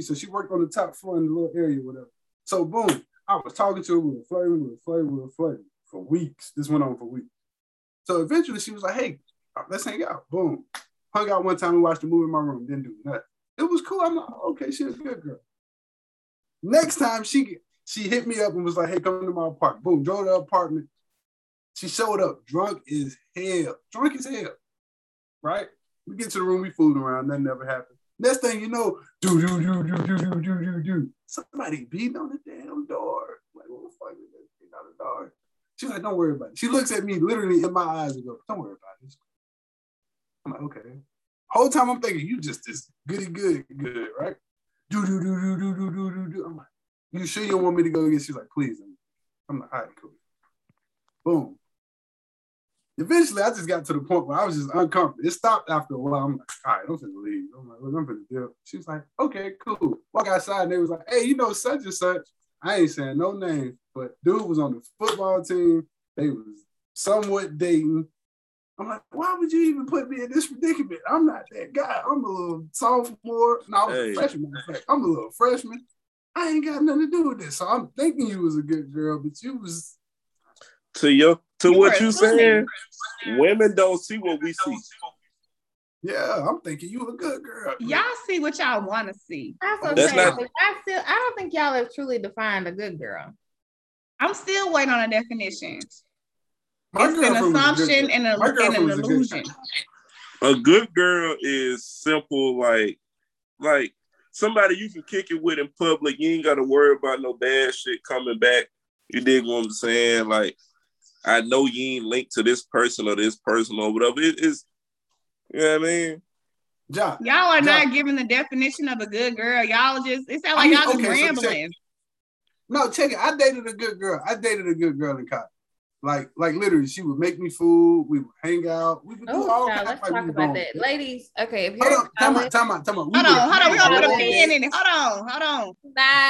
So she worked on the top floor in the little area, whatever. So boom, I was talking to her, we were flirting for weeks. This went on for weeks. So eventually she was like, hey, let's hang out. Boom. Hung out one time and watched a movie in my room. Didn't do nothing. It was cool. I'm like, okay, she's a good girl. Next time she hit me up and was like, hey, come to my apartment. Boom, drove to her apartment. She showed up drunk as hell. Drunk as hell. Right? We get to the room, we fooling around. Nothing ever happened. Next thing you know, somebody beating on the damn door. Like, what the fuck is this? Beating on the door. She's like, don't worry about it. She looks at me literally in my eyes and goes, don't worry about it. I'm like, okay. Whole time I'm thinking, you just this goody good, right? I'm like, you sure you don't want me to go again? She's like, please. I'm like, all right, cool. Boom. Eventually, I just got to the point where I was just uncomfortable. It stopped after a while. I'm like, all right, I'm finna leave. I'm like, look, I'm finna deal. She was like, okay, cool. Walk outside and they was like, hey, you know such and such. I ain't saying no names, but dude was on the football team. They was somewhat dating. I'm like, why would you even put me in this predicament? I'm not that guy. I'm a little sophomore. No, I was a freshman. I'm a little freshman. I ain't got nothing to do with this. So I'm thinking you was a good girl, but you was... To what you saying, women don't see what we see. Yeah, I'm thinking you a good girl. Y'all see what y'all want to see. I don't think y'all have truly defined a good girl. I'm still waiting on a definition. It's an assumption and an illusion. A good girl is simple, like somebody you can kick it with in public. You ain't got to worry about no bad shit coming back. You dig what I'm saying? Like, I know you ain't linked to this person or whatever. It is, you know what I mean? John, y'all are not giving the definition of a good girl. Y'all just, it sounds like y'all just rambling. No, check it. I dated a good girl in college. Like literally, she would make me food. We would hang out. We would do all kinds of things. Let's talk about that. Ladies, okay. If you're time out. Hold on. We're going to put a pin in it. Hold on.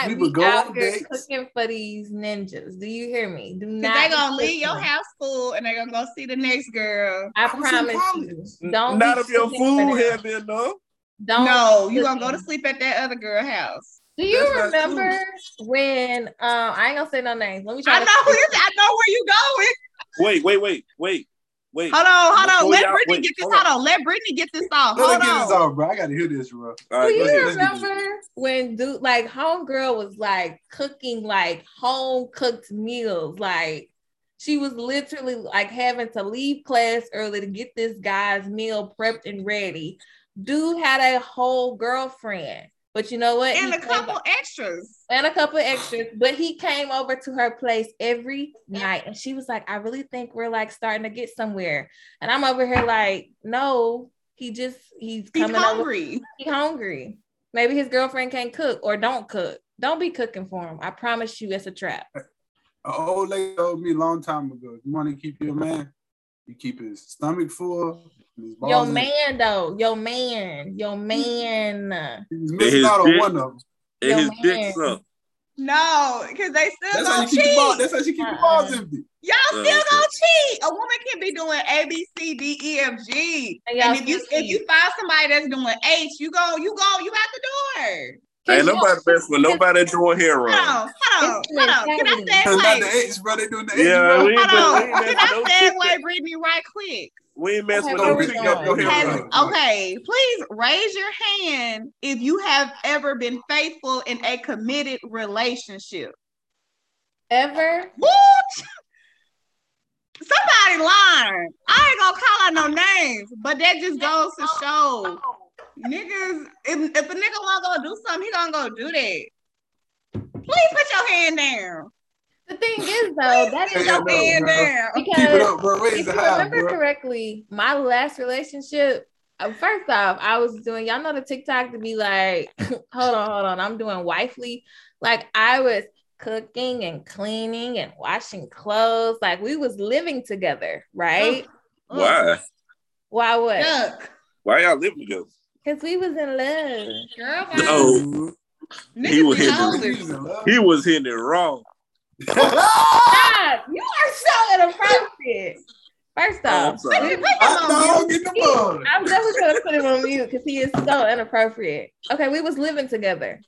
We would go on dates. Cooking for these ninjas. Do you hear me? Do not. They're going to leave your house full and they're going to go see the next girl. I promise you. Don't not if your food heavy enough. No, you're going to go to sleep at that other girl's house. Do you remember when I ain't gonna say no names? Let me try. I know where you going. Wait. Hold on. Let Brittany get this off. Let her get this off, bro. I gotta hear this, bro. All right, do you remember when dude, like, homegirl was like cooking like home cooked meals? Like, she was literally like having to leave class early to get this guy's meal prepped and ready. Dude had a whole girlfriend. But you know what? And a couple extras. But he came over to her place every night. And she was like, I really think we're like starting to get somewhere. And I'm over here like, no, he's hungry. Maybe his girlfriend can't cook or don't cook. Don't be cooking for him. I promise you, it's a trap. An old lady told me a long time ago, you want to keep your man? You keep his stomach full. Your man. Missed out on one of them. And his dick suck. No, because they still gonna cheat. That's how she keep the balls empty. Y'all still gonna cheat. A woman can be doing A, B, C, D, E, F, G. And if you find somebody that's doing H, you go, you out the door. Ain't nobody best with nobody doing hair wrong. Hold on. Can I say like, not the H, bro? They doing the H. Yeah, hold on. Can I say like Brittany right quick? We ain't messing with no hair. Okay, please raise your hand if you have ever been faithful in a committed relationship. Ever? What? Somebody lying. I ain't gonna call out no names, but that just goes to show. Niggas, if a nigga wanna go do something, he gonna go do that. Please put your hand down. The thing is, though, that is your hand down. Because if you remember correctly, my last relationship, first off, I was doing, y'all know the TikTok to be like, hold on, I'm doing wifely. Like, I was cooking and cleaning and washing clothes. Like, we was living together, right? Why? Why what? Yuck. Why y'all living together? Because we was in love. Girl, no. He was hitting it wrong. God, you are so inappropriate. First off, I'm definitely going to put him on mute because he is so inappropriate. Okay, we was living together.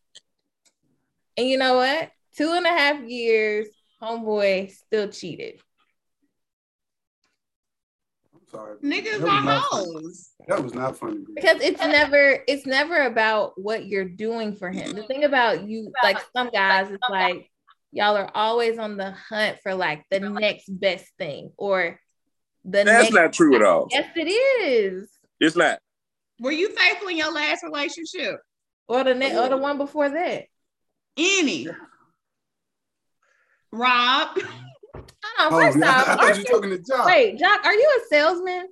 And you know what? 2.5 years, homeboy still cheated. sorry. Niggas are hoes. That was not funny. Because it's never about what you're doing for him. The thing about you, like some guys, it's like y'all are always on the hunt for like the next best thing or the next. That's not true at all. Yes, it is. It's not. Were you faithful in your last relationship? Or the one before that? Any. Rob. Hold on, first off. I thought you were talking to Jock. Wait, Jock, are you a salesman?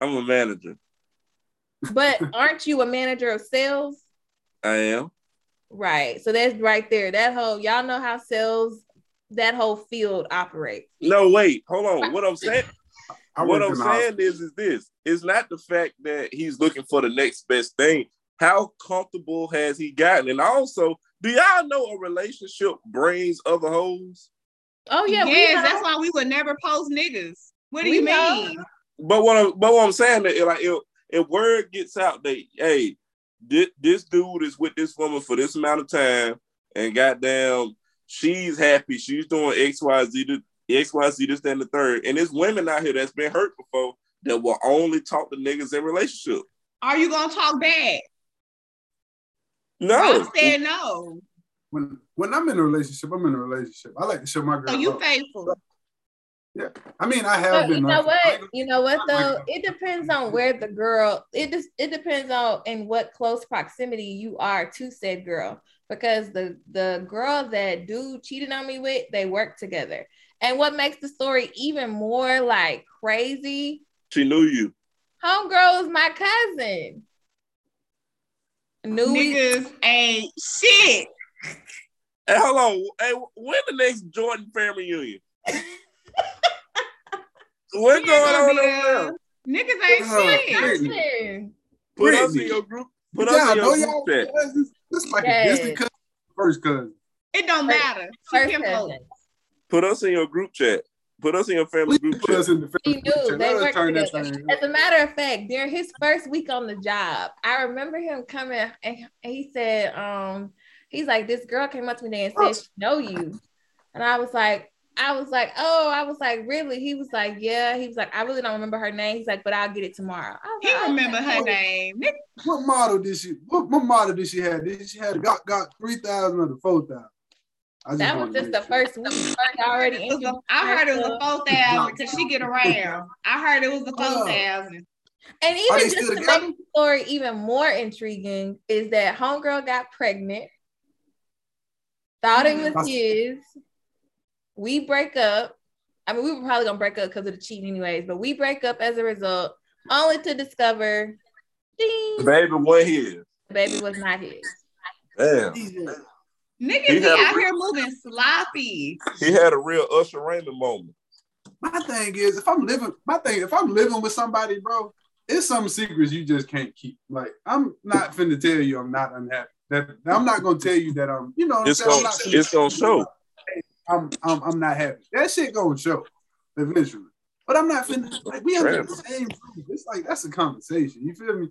I'm a manager. But aren't you a manager of sales? I am. Right. So that's right there. That whole, y'all know how sales, that whole field operates. No, wait. Hold on. What I'm saying... What I'm saying is this. It's not the fact that he's looking for the next best thing. How comfortable has he gotten? And also, do y'all know a relationship brings other hoes? Oh, yeah. Yes, that's why we would never post niggas. What do you mean? But what I'm saying, that like, if word gets out that, hey, this dude is with this woman for this amount of time, and goddamn, she's happy. She's doing XYZ, this, that, and the third. And there's women out here that's been hurt before that will only talk to niggas in relationship. Are you gonna talk bad? No. I said no. When I'm in a relationship, I'm in a relationship. I like to show my girl. So you faithful. Yeah. I mean, I have been. You know what though? It depends on where the girl, it depends on in what close proximity you are to said girl. Because the girl that dude cheated on me with, they work together. And what makes the story even more like crazy? She knew you. Homegirl is my cousin. Niggas ain't shit. Hey, hold on. Hey, when the next Jordan family reunion? What's going on over there? Niggas ain't shit. Put us in your group. Put us in your group chat. This is like a Disney cousin, first cousin. It don't matter. Put us in your group chat. Put us in your family group chat. Us in the family group chat. As a matter of fact, during his first week on the job, I remember him coming and he said, he's like, this girl came up to me today and said, she know you. And I was like, really? He was like, yeah. He was like, I really don't remember her name. He's like, but I'll get it tomorrow. He remembered her name. What model did she have? Did she have got 3,000 or the 4,000? That was just the first week. I heard it was the 4,000 because she get around. I heard it was the 4,000. And even just to make the story even more intriguing is that homegirl got pregnant, thought it was his. We break up. I mean, we were probably gonna break up because of the cheating anyways, but we break up as a result, only to discover the baby wasn't his. The baby was not his. Damn. Niggas be out here moving sloppy. He had a real Usher Raymond moment. My thing is, if I'm living with somebody, bro, it's some secrets you just can't keep. Like, I'm not finna tell you I'm not unhappy. I'm not gonna tell you that I'm, you know, it's gonna show. I'm not happy. That shit gonna show eventually. But I'm not finna, like, we have the same room. It's like, that's a conversation. You feel me?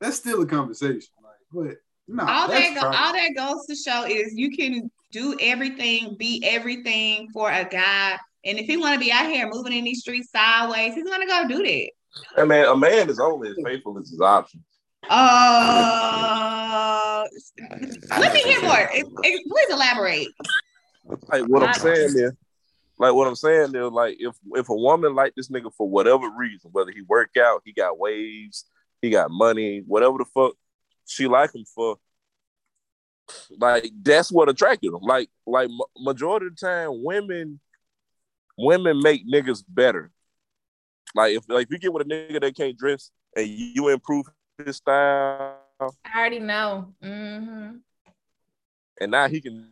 That's still a conversation. Like, but no, all that goes to show is you can do everything, be everything for a guy, and if he want to be out here moving in these streets sideways, he's gonna go do that. I mean, a man is only as faithful as his options. Let me hear more. Please elaborate. Like what I'm saying there, like if a woman like this nigga for whatever reason, whether he work out, he got waves, he got money, whatever the fuck. She like him for, like, that's what attracted him. Like majority of the time, women make niggas better. Like, if you get with a nigga that can't dress and you improve his style, I already know. Mm-hmm. And now he can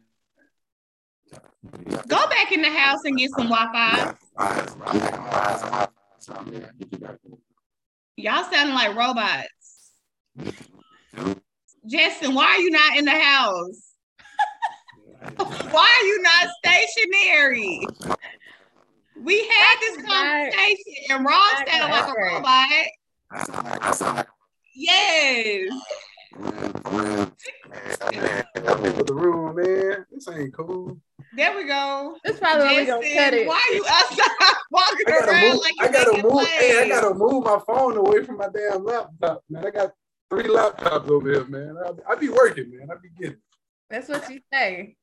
go back in the house and get some Wi-Fi. Y'all sounding like robots. Justin, why are you not in the house? Why are you not stationary? We had this conversation and Ron sounded like a robot. Yes. Get out of the room, man. This ain't cool. There we go. That's probably where we gonna cut it. Why are you outside walking around like you're making plays? Hey, I gotta move my phone away from my damn laptop, man. I got 3 laptops over here, man. I be working, man. I be getting. That's what you say.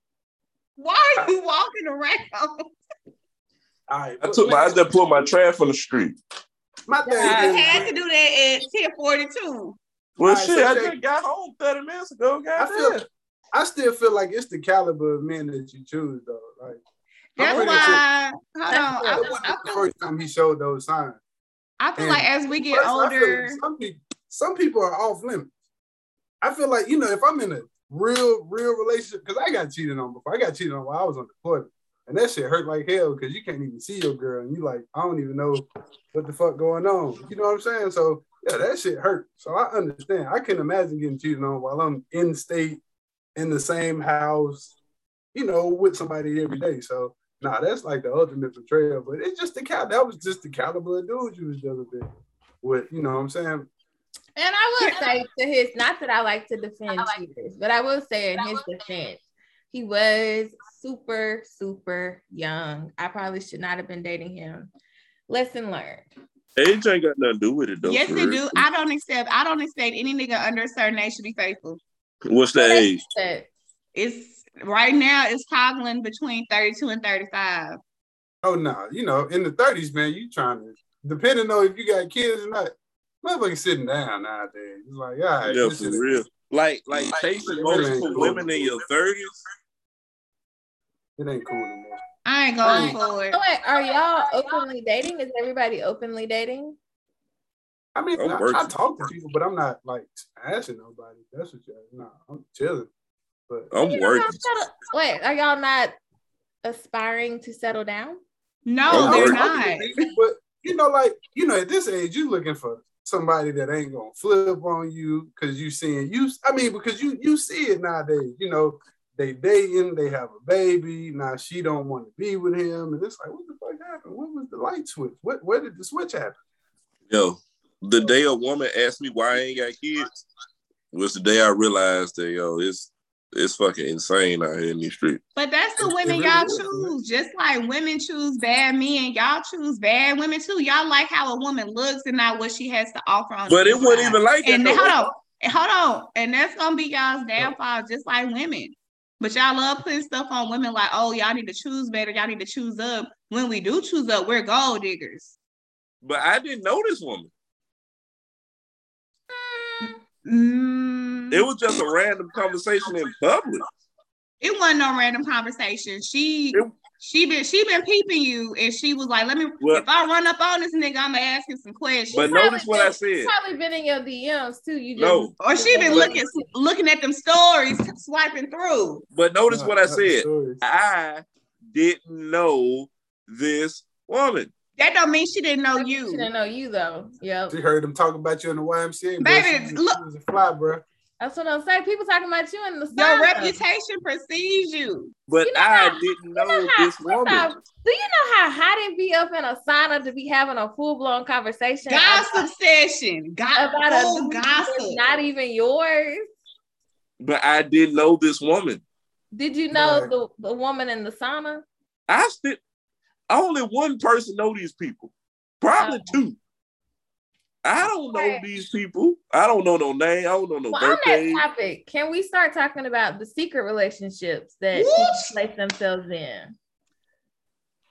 Why are you walking around? All right, I just pulled my trash from the street. My thing. You had to do that at 10:42. Well, right, shit, so I just got home 30 minutes ago, guys. I still feel like it's the caliber of men that you choose, though. Like, that's why. Hold on. The first time he showed those signs. I feel like as we get older, like some people are off limits. I feel like, if I'm in a real relationship, because I got cheated on before. I got cheated on while I was on the court, and that shit hurt like hell because you can't even see your girl, and you like, I don't even know what the fuck going on. You know what I'm saying? So yeah, that shit hurt. So I understand. I can imagine getting cheated on while I'm in state. In the same house, with somebody every day. So, that's like the ultimate betrayal. But it's just that was just the caliber of dude you was dealing with, you know what I'm saying? And I would say to his, not that I like to defend cheaters, but I will say in his defense, he was super, super young. I probably should not have been dating him. Lesson learned. Age ain't got nothing to do with it, though. Yes, it do. I don't expect any nigga under a certain age to be faithful. What's that age? It's right now. It's toggling between 32 and 35. Oh no, in the 30s, man, you trying to depending on if you got kids or not. Motherfucker sitting down nowadays. It's like, all right, yeah, for real. Like chasing multiple women in your 30s. It ain't cool anymore. I ain't going for it. Are y'all openly dating? Is everybody openly dating? I mean, I talk to people, but I'm not like asking nobody. That's what you're. No, I'm chilling. But I'm working. Are y'all not aspiring to settle down? No, they're not. But at this age, you're looking for somebody that ain't gonna flip on you because you seeing you. I mean, because you see it nowadays. They dating, they have a baby. Now she don't want to be with him, and it's like, what the fuck happened? What was the light switch? Where did the switch happen? Yo. The day a woman asked me why I ain't got kids was the day I realized that, it's fucking insane out here in these streets. But that's the women y'all choose. Just like women choose bad men, y'all choose bad women too. Y'all like how a woman looks and not what she has to offer on. But it wouldn't even like it. And hold on. And that's going to be y'all's downfall, just like women. But y'all love putting stuff on women like, oh, y'all need to choose better. Y'all need to choose up. When we do choose up, we're gold diggers. But I didn't know this woman. It was just a random conversation in public. It wasn't no random conversation. She been peeping you, and she was like, if I run up on this nigga, I'm gonna ask him some questions. But notice what I said. She's probably been in your DMs too. Or she been looking at them stories, swiping through. But notice what I said. I didn't know this woman. That don't mean she didn't know you. She didn't know you though. Yeah. She heard them talking about you in the YMCA. Baby, look. She was a fly, bro. That's what I'm saying. People talking about you in the summer. Your reputation precedes you. But I didn't know this woman. Do you know how hot it be up in a sauna to be having a full blown conversation? Gossip session. About a gossip. Not even yours. But I didn't know this woman. Did you know the woman in the sauna? I still. Only one person know these people. Probably two. I don't know these people. I don't know no name. I don't know no birthday. On that topic, can we start talking about the secret relationships that people place themselves in?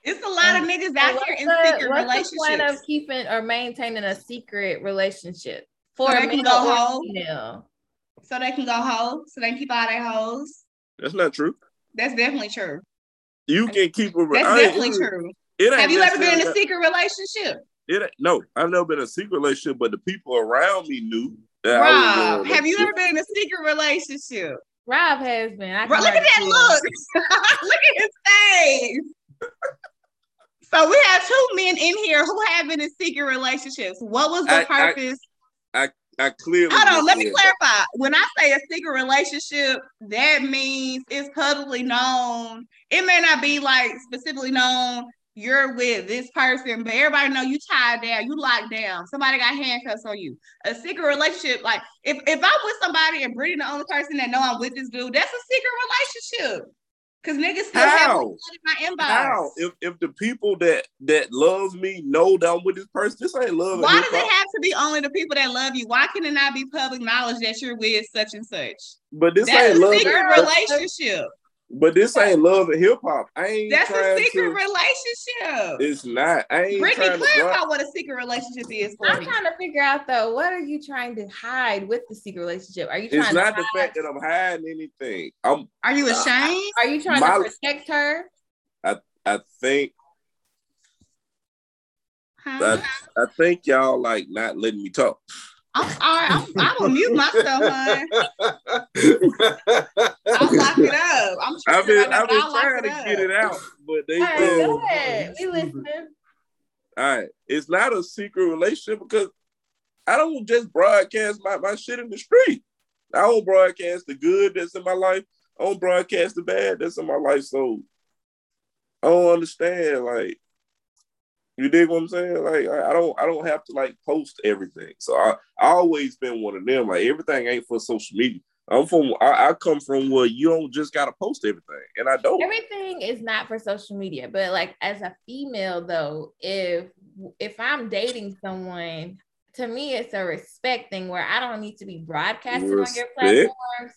It's a lot of niggas out here in secret relationships. What's the point of keeping or maintaining a secret relationship? So they can go home. So they can keep all their hoes. That's not true. That's definitely true. You can keep a... That's definitely true. Have you ever been in a secret relationship? No, I've never been in a secret relationship, but the people around me knew that. Rob, have you ever been in a secret relationship? Rob has been. Look at that look. Look at his face. So we have 2 men in here who have been in secret relationships. What was the purpose? I clearly. Hold on, let me clarify. When I say a secret relationship, that means it's publicly known. It may not be like specifically known you're with this person, but everybody know you tied down, you locked down. Somebody got handcuffs on you. A secret relationship, like if I'm with somebody and Brittany the only person that know I'm with this dude, that's a secret relationship. Because niggas still have in my inbox. How? If the people that loves me know that I'm with this person, this ain't love. Why does it have to be only the people that love you? Why can it not be public knowledge that you're with such and such? But this ain't love. That's a secret relationship. But this ain't love and hip hop. That's a secret relationship. It's not. Brittany, clarify what a secret relationship is for me. I'm trying to figure out though, what are you trying to hide with the secret relationship? Are you trying to hide? It's not the fact that I'm hiding anything. Are you ashamed? Are you trying to protect her? I think y'all like not letting me talk. I'm sorry. I will mute myself, hon. I'll lock it up. I've been trying to get it out, but they go ahead. We listen. All right. It's not a secret relationship because I don't just broadcast my shit in the street. I don't broadcast the good that's in my life. I don't broadcast the bad that's in my life. So I don't understand, like, you dig what I'm saying? Like, I don't have to like post everything. So I always been one of them. Like, everything ain't for social media. I come from where you don't just gotta post everything, and I don't. Everything is not for social media, but like as a female though, if I'm dating someone, to me it's a respect thing where I don't need to be broadcasting on your platforms.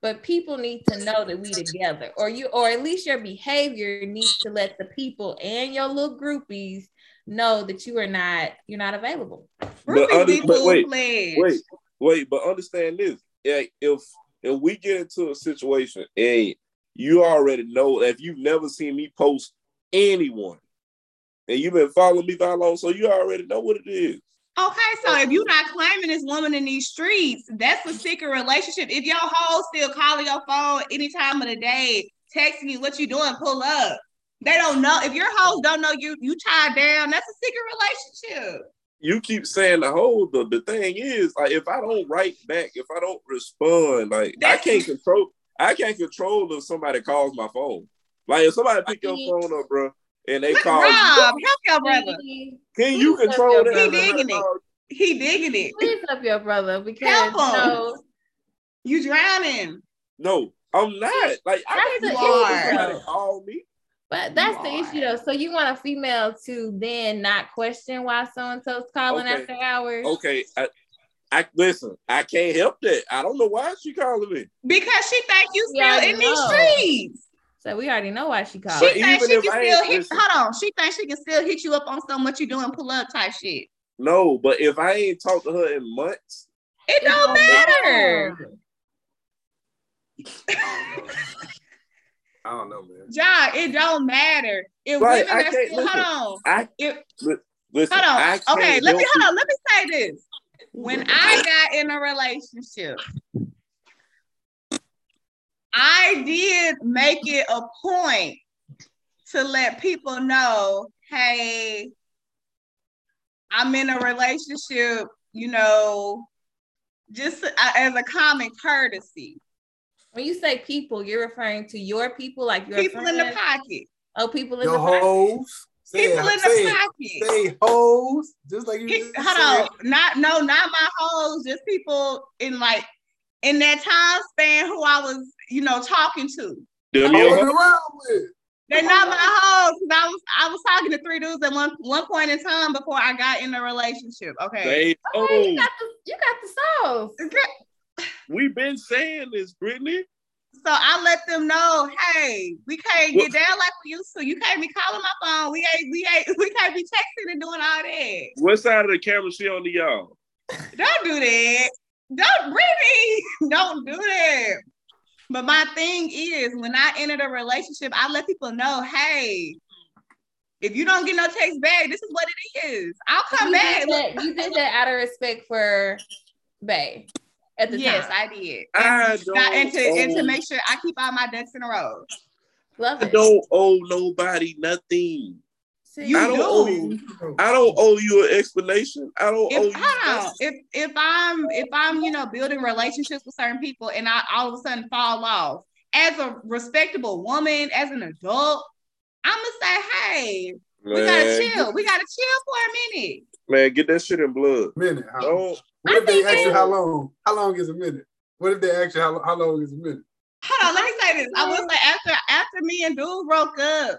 But people need to know that we together, or at least your behavior needs to let the people and your little groupies know that you're not available. But understand this: if we get into a situation and you already know, if you've never seen me post anyone, and you've been following me that long, so you already know what it is. Okay, so if you're not claiming this woman in these streets, that's a secret relationship. If your hoes still calling your phone any time of the day, texting you, what you doing, pull up. They don't know. If your hoes don't know you tied down, that's a secret relationship. You keep saying the hoes, but the thing is, like, if I don't write back, if I don't respond, like, I can't control if somebody calls my phone. Like, if somebody pick your phone up, bro, and they call Rob, help your brother. Can you control that? He digging it. Please help your brother because help him. No, you drowning. No, I'm not. Like, I can't somebody call me. But that's the issue though. So you want a female to then not question why so-and-so's calling after hours? Okay. I listen, I can't help that. I don't know why she calling me. Because she thinks you still in these streets. So we already know why she called. She thinks she can still hit you up on some what you doing, pull up type shit. No, but if I ain't talked to her in months, it don't matter. I don't know, man. John, it don't matter. If right, women are still Let me say this. When I got in a relationship, I did make it a point to let people know, hey, I'm in a relationship, you know, just as a common courtesy. When you say people, you're referring to your people, like your people in the pocket. Oh, people in the hoes. People in the pocket. Say hoes, just like you. Not my hoes, just people in that time span who I was, you know, talking to. They're not my hoes. I was talking to three dudes at one point in time before I got in a relationship. Okay, you got the sauce. We've been saying this, Brittany. So I let them know, hey, we can't get down like we used to. You can't be calling my phone. We can't be texting and doing all that. What side of the camera she on to y'all? Don't do that. Don't do that. But my thing is, when I entered a relationship, I let people know, hey, if you don't get no text back, this is what it is. I'll come back. You did that out of respect for Bae at the time. Yes, I did. And to make sure I keep all my ducks in a row. Love it. I don't owe nobody nothing. I don't owe you an explanation. If I'm you know, building relationships with certain people and I all of a sudden fall off as a respectable woman, as an adult, I'm gonna say, hey, man, we gotta chill for a minute. Man, get that shit in blood. Minute. What if they ask you how long? How long is a minute? Hold on, let me say this. I will say after me and dude broke up,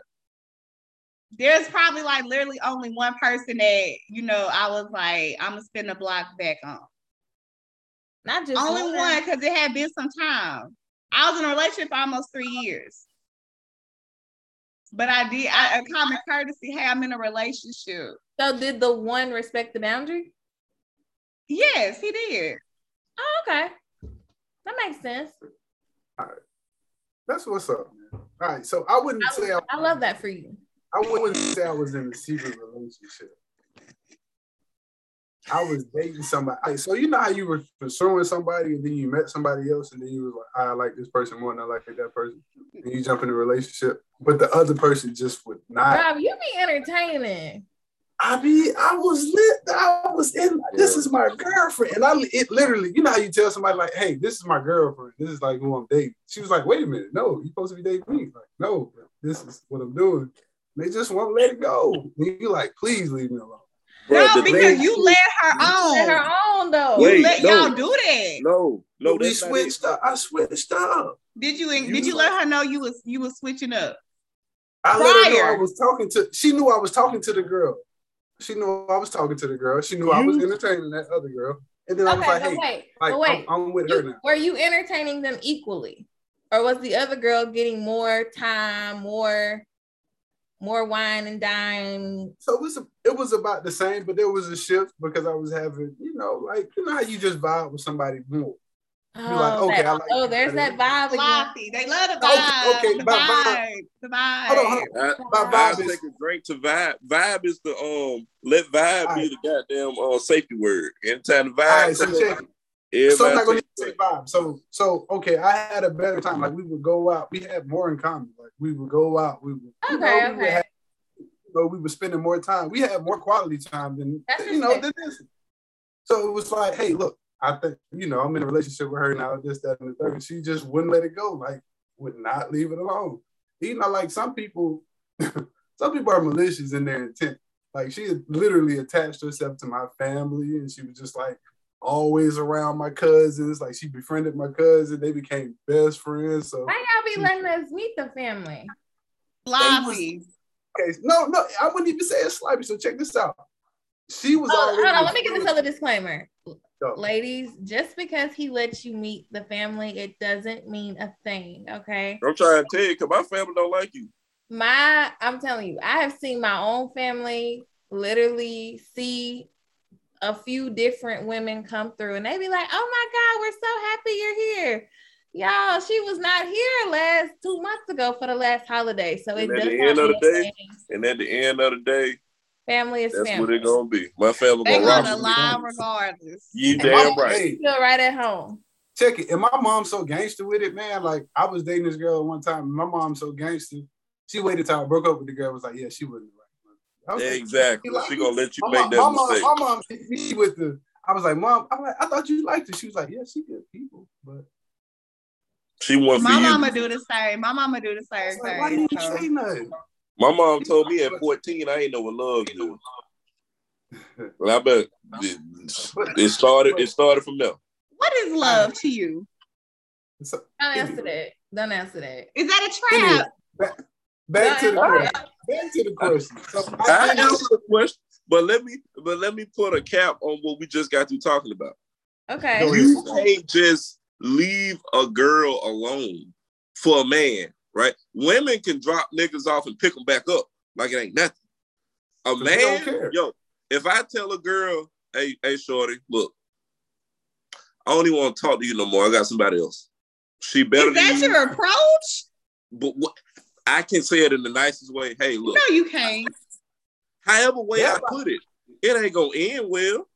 there's probably like literally only one person that, you know, I was like, I'm gonna spin the block back on. Not just only one, because it had been some time. I was in a relationship for almost 3 years. But I did a common courtesy, hey, I'm in a relationship. So did the one respect the boundary? Yes, he did. Oh, okay. That makes sense. All right. That's what's up, man. All right. So I love that for you. I wouldn't say I was in a secret relationship. I was dating somebody. So you know how you were pursuing somebody and then you met somebody else and then you were like, I like this person more than I like that person. And you jump in a relationship. But the other person just would not. Rob, you be entertaining. I mean, I was lit. I was in, this is my girlfriend. And it literally, you know how you tell somebody like, hey, this is my girlfriend. This is like who I'm dating. She was like, wait a minute. No, you're supposed to be dating me. Like, no, this is what I'm doing. They just won't let it go. And you're like, please leave me alone. No, because you let her on. You let her on, though. You let y'all do that. No, we switched up. I switched up. Did you let her know you was switching up? I let her know she knew I was talking to the girl. She knew I was talking to the girl. She knew I was entertaining that other girl. And then I was like, hey, I'm with her now. Were you entertaining them equally? Or was the other girl getting more time, more wine and dine? So it was about the same, but there was a shift because I was having, you know, like, you know how you just vibe with somebody more. Oh, you're like, okay, I like there's that vibe again. They love the vibe. Okay, the vibe. The vibe. Hold on. Vibe is a drink to vibe. Vibe is the let vibe be the goddamn safety word. Anytime the vibe. So I'm not gonna say vibe. So okay, I had a better time. Like we would go out, we had more in common. Like we would go out, we would we were spending more time. We had more quality time than this. So it was like, hey, look, I think, you know, I'm in a relationship with her now, this, that, and the third. She just wouldn't let it go, like would not leave it alone. You know, like some people are malicious in their intent. Like she had literally attached herself to my family and she was just like always around my cousins. Like she befriended my cousin, they became best friends. So why y'all be letting us meet the family? Sloppy. Okay, no, I wouldn't even say it's sloppy. So check this out. She was hold on, let me get this other disclaimer. So, ladies, just because he lets you meet the family, it doesn't mean a thing, okay? I'm trying to tell you, because my family don't like you. I'm telling you, I have seen my own family literally see a few different women come through, and they be like, oh my God, we're so happy you're here. Y'all, she was not here 2 months ago for the last holiday. So it does not mean. And at the end of the day, family is family. That's what it's gonna be. My family gonna lie regardless. You damn right. Feel right at home. Check it. And my mom's so gangster with it, man. Like I was dating this girl one time. And my mom's so gangster. She waited till I broke up with the girl. I was like, yeah, she wouldn't. Like, exactly. She gonna let you make that mistake. My mom hit me with the. I was like, mom. I'm like, I thought you liked her. She was like, yeah, she good people, but she wants for you. My mama do the same. Why didn't you say nothing? My mom told me at 14, I ain't know what love is. Well, I bet it started from there. What is love to you? Don't answer that. Is that a trap? Back to the question. I answered the question, but let me put a cap on what we just got through talking about. Okay. You can't just leave a girl alone for a man. Right, women can drop niggas off and pick them back up like it ain't nothing. A man, yo, if I tell a girl, hey, shorty, look, I don't even want to talk to you no more. I got somebody else. She better. Is that your approach? But what I can say it in the nicest way. Hey, look. No, you can't. However way I put it, it ain't gonna end well.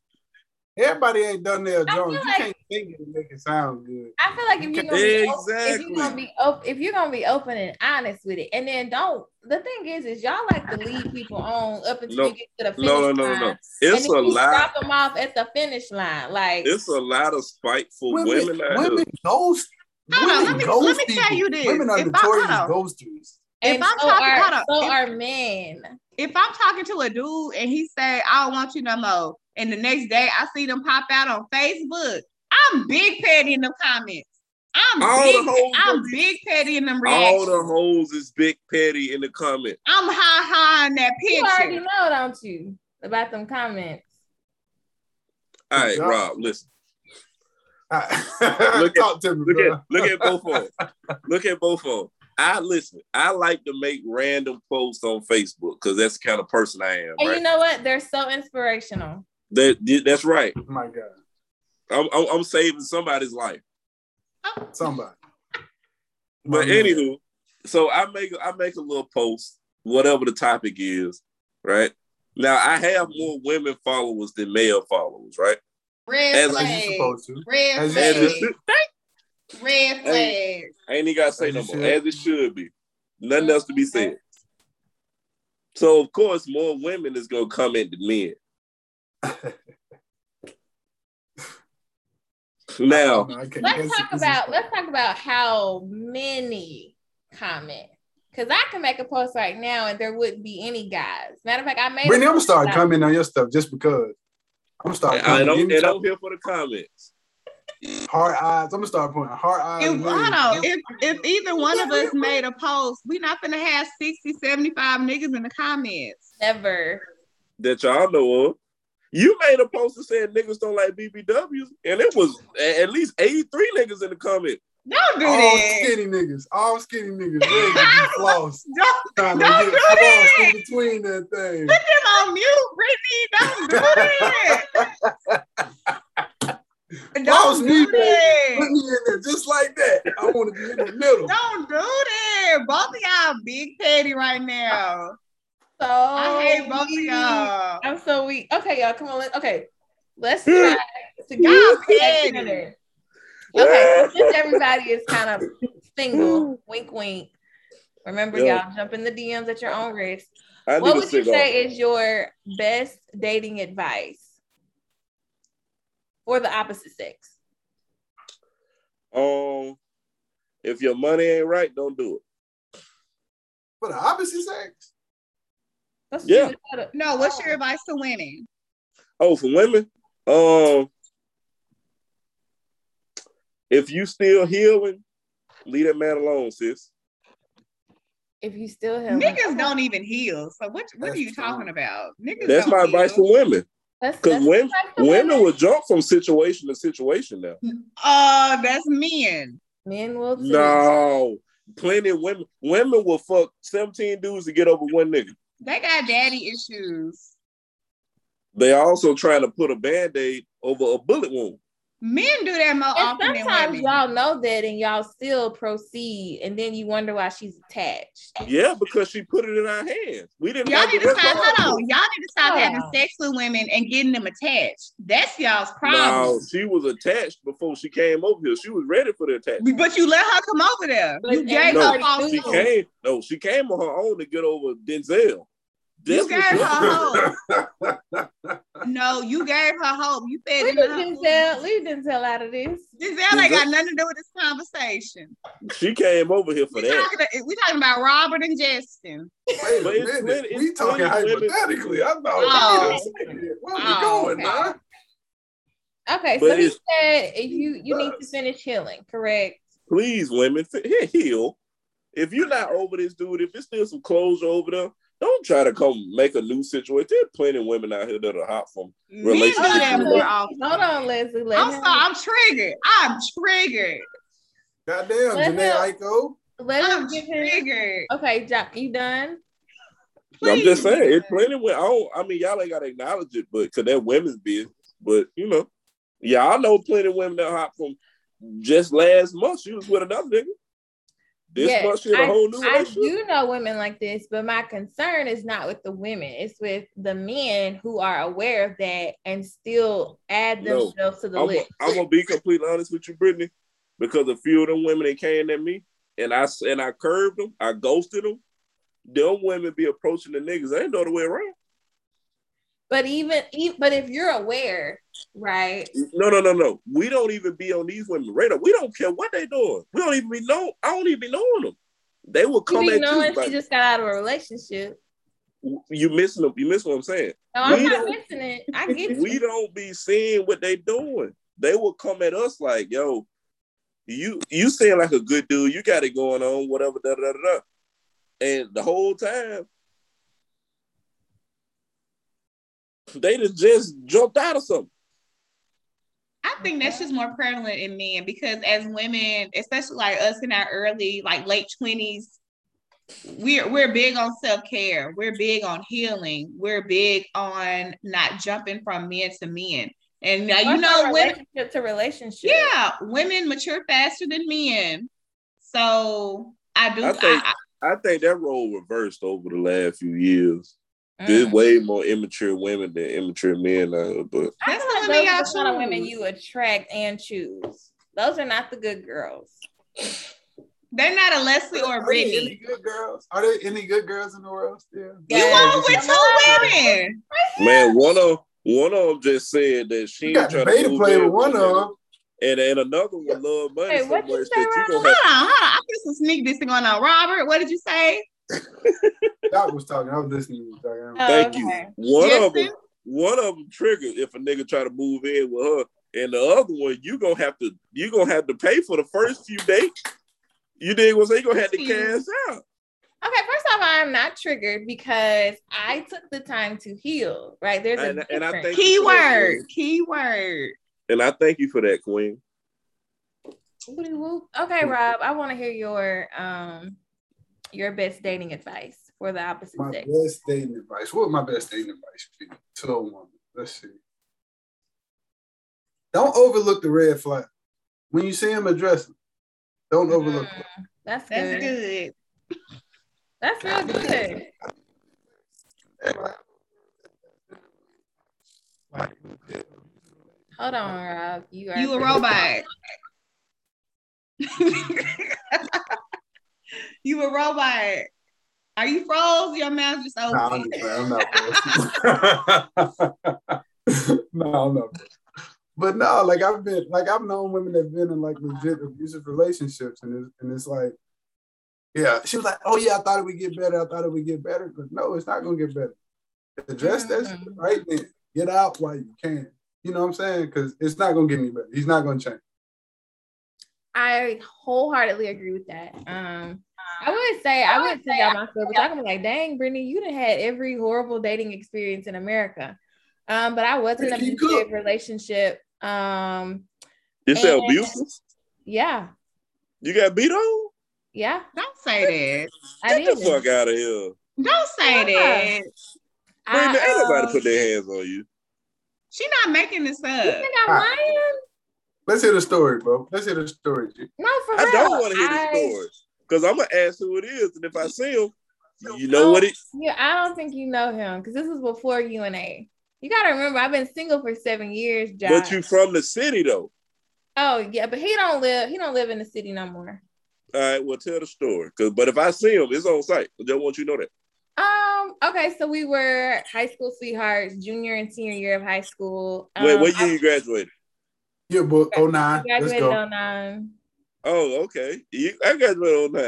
Everybody ain't done their job. Like, you can't think it and make it sound good. I feel like if you're gonna be open and honest with it, and then don't. The thing is y'all like to lead people on up until you get to the finish line. No. It's a lot. Drop them off at the finish line, like it's a lot of spiteful women. Women ghost. Let me tell you this. Women are notorious ghosters. If I'm talking, so are men. If I'm talking to a dude and he say, "I don't want you no more," and the next day I see them pop out on Facebook, I'm big petty in the comments. I'm big petty in them reactions. All the hoes is big petty in the comments. I'm high in that picture. You already know, don't you, about them comments? All right, no. Rob, listen. Look at both of them. Look at both of them. I like to make random posts on Facebook because that's the kind of person I am. And right? You know what? They're so inspirational. That's right. Oh my God. I'm saving somebody's life. Oh. Somebody. But anywho, so I make a little post, whatever the topic is, right? Now I have more women followers than male followers, right? Red flag. As you're supposed to. Red flag. Red flag. Ain't he got to say no more. As it should be. Nothing else to be said. So, of course, more women is going to comment than men. Now, let's talk about how many comment. Because I can make a post right now and there wouldn't be any guys. Matter of fact, I made Brittany, I'm going to start commenting on your stuff just because. I'm going to start commenting. And I'm here for the comments. Hard eyes. I'm gonna start putting hard eyes. If either one of us made a post, we're not gonna have 60, 75 niggas in the comments. Never. That y'all know of. You made a post that said niggas don't like BBWs, and it was at least 83 niggas in the comment. Don't do that. All skinny niggas. Don't do that. In between that thing. Put them on mute, Brittany. Don't do that. Don't do that. Put me in there just like that. I want to be in the middle. Don't do that. Both of y'all big petty right now. So I hate both of y'all. I'm so weak. Okay, y'all, come on. Let's try to get together. Okay, since everybody is kind of single, wink, wink. Remember, y'all, jump in the DMs at your own risk. What would you say is your best dating advice? Or the opposite sex? If your money ain't right, don't do it. For the opposite sex? What's your advice to women? Oh, for women? If you still healing, leave that man alone, sis. If you still healing. Niggas don't even heal. So what are you talking about? Niggas That's my advice to women. Because women will jump from situation to situation now. That's men. Men will too. No. Plenty of women. Women will fuck 17 dudes to get over one nigga. They got daddy issues. They also trying to put a band-aid over a bullet wound. Men do that more often than women. Sometimes y'all know that and y'all still proceed, and then you wonder why she's attached. Yeah, because she put it in our hands. Y'all need to stop having sex with women and getting them attached. That's y'all's problem. No, she was attached before she came over here. She was ready for the attachment. But you let her come over there. She came on her own to get over Denzel. You gave her hope. No, you gave her hope. You said leave Denzel out of this. Denzel ain't got nothing to do with this conversation. She came over here for that. We're talking about Robert and Justin. We talking hypothetically. I'm not where are we going, man? Okay, so he said you need to finish healing, correct? Please, women, heal. If you're not over this dude, if there's still some closure over there, don't try to come make a new situation. There's plenty of women out here that are hot from relationships. Hold on, Leslie. I'm triggered. I'm triggered. Goddamn, Janae Aiko. I'm triggered. Okay, Jock, you done? Please. I'm just saying, it's plenty of women. I mean, y'all ain't got to acknowledge it, but because that women's business. But, you know, I know plenty of women that are hot from just last month. She was with another nigga. I do know women like this, but my concern is not with the women. It's with the men who are aware of that and still add themselves to the list. I'm going to be completely honest with you, Brittany, because a few of them women, they came at me, and I curved them, I ghosted them. Them women be approaching the niggas. They ain't no other way around. But but if you're aware, right? No. We don't even be on these women's radar. We don't care what they doing. We don't even be know. I don't even be knowing them. They will come at you. She just got out of a relationship. You missing them. You miss what I'm saying? No, I'm not missing it. I get you. We don't be seeing what they doing. They will come at us like, yo, You seem like a good dude. You got it going on, whatever, da da da. And the whole time, they just jumped out of something. I think that's just more prevalent in men because as women, especially like us in our early, like late 20s, we're big on self-care. We're big on healing. We're big on not jumping from men to men. And now, you know, relationship to relationship. Yeah, women mature faster than men. So I think that role reversed over the last few years. There's way more immature women than immature men now, but that's the women y'all choose. Kind of women you attract and choose. Those are not the good girls. They're not a Leslie or a Brittany. Any good girls? Are there any good girls in the world still? Yeah. You all with two women. Man, one of them just said that she ain't trying to move play with one of them. And another one love money. Hey, what you say? Hold on. I put some sneak this thing on now. Robert, what did you say? I was listening. Thank you. Okay. One of them triggers if a nigga try to move in with her, and the other one you gonna have to pay for the first few dates. You dig what I'm saying? You gonna have to cash out. Okay, first off, I'm not triggered because I took the time to heal. Right there's a difference. Keyword. And I thank you for that, Queen. Okay, Rob, I want to hear your best dating advice for the opposite sex. My best dating advice. What would my best dating advice be to the woman? Let's see. Don't overlook the red flag. When you see him, address him. Don't overlook them. That's good. That's real good. Hold on, Rob. You a robot. You a robot. Are you froze? Your mouth just open. No, I'm not. But no, like I've known women that've been in like legit abusive relationships, and it's like, yeah, she was like, oh yeah, I thought it would get better, but no, it's not gonna get better. Address that shit right then. Get out while you can. You know what I'm saying? Because it's not gonna get any better. He's not gonna change. I wholeheartedly agree with that. I wouldn't say that myself, but I can be like, dang, Brittany, you done had every horrible dating experience in America. But I was in an abusive relationship. It's abusive? Yeah. You got beat on? Yeah. Don't say that. Get the fuck out of here. Don't say that. Brittany, ain't nobody put their hands on you. She not making this up. You think I'm lying? Let's hear the story, bro. Let's hear the story. G. No, for real. I don't want to hear the story because I'm going to ask who it is. And if I see him, you know what it is. Yeah, I don't think you know him because this was before UNA. You got to remember, I've been single for 7 years, Josh. But you from the city, though. Oh, yeah, but he don't live in the city no more. All right, well, tell the story. But if I see him, it's on site. I just want you to know that. Okay, so we were high school sweethearts, junior and senior year of high school. Wait, what year you graduated? Yeah, but 09. I graduated 09. Oh, okay. I graduated 09.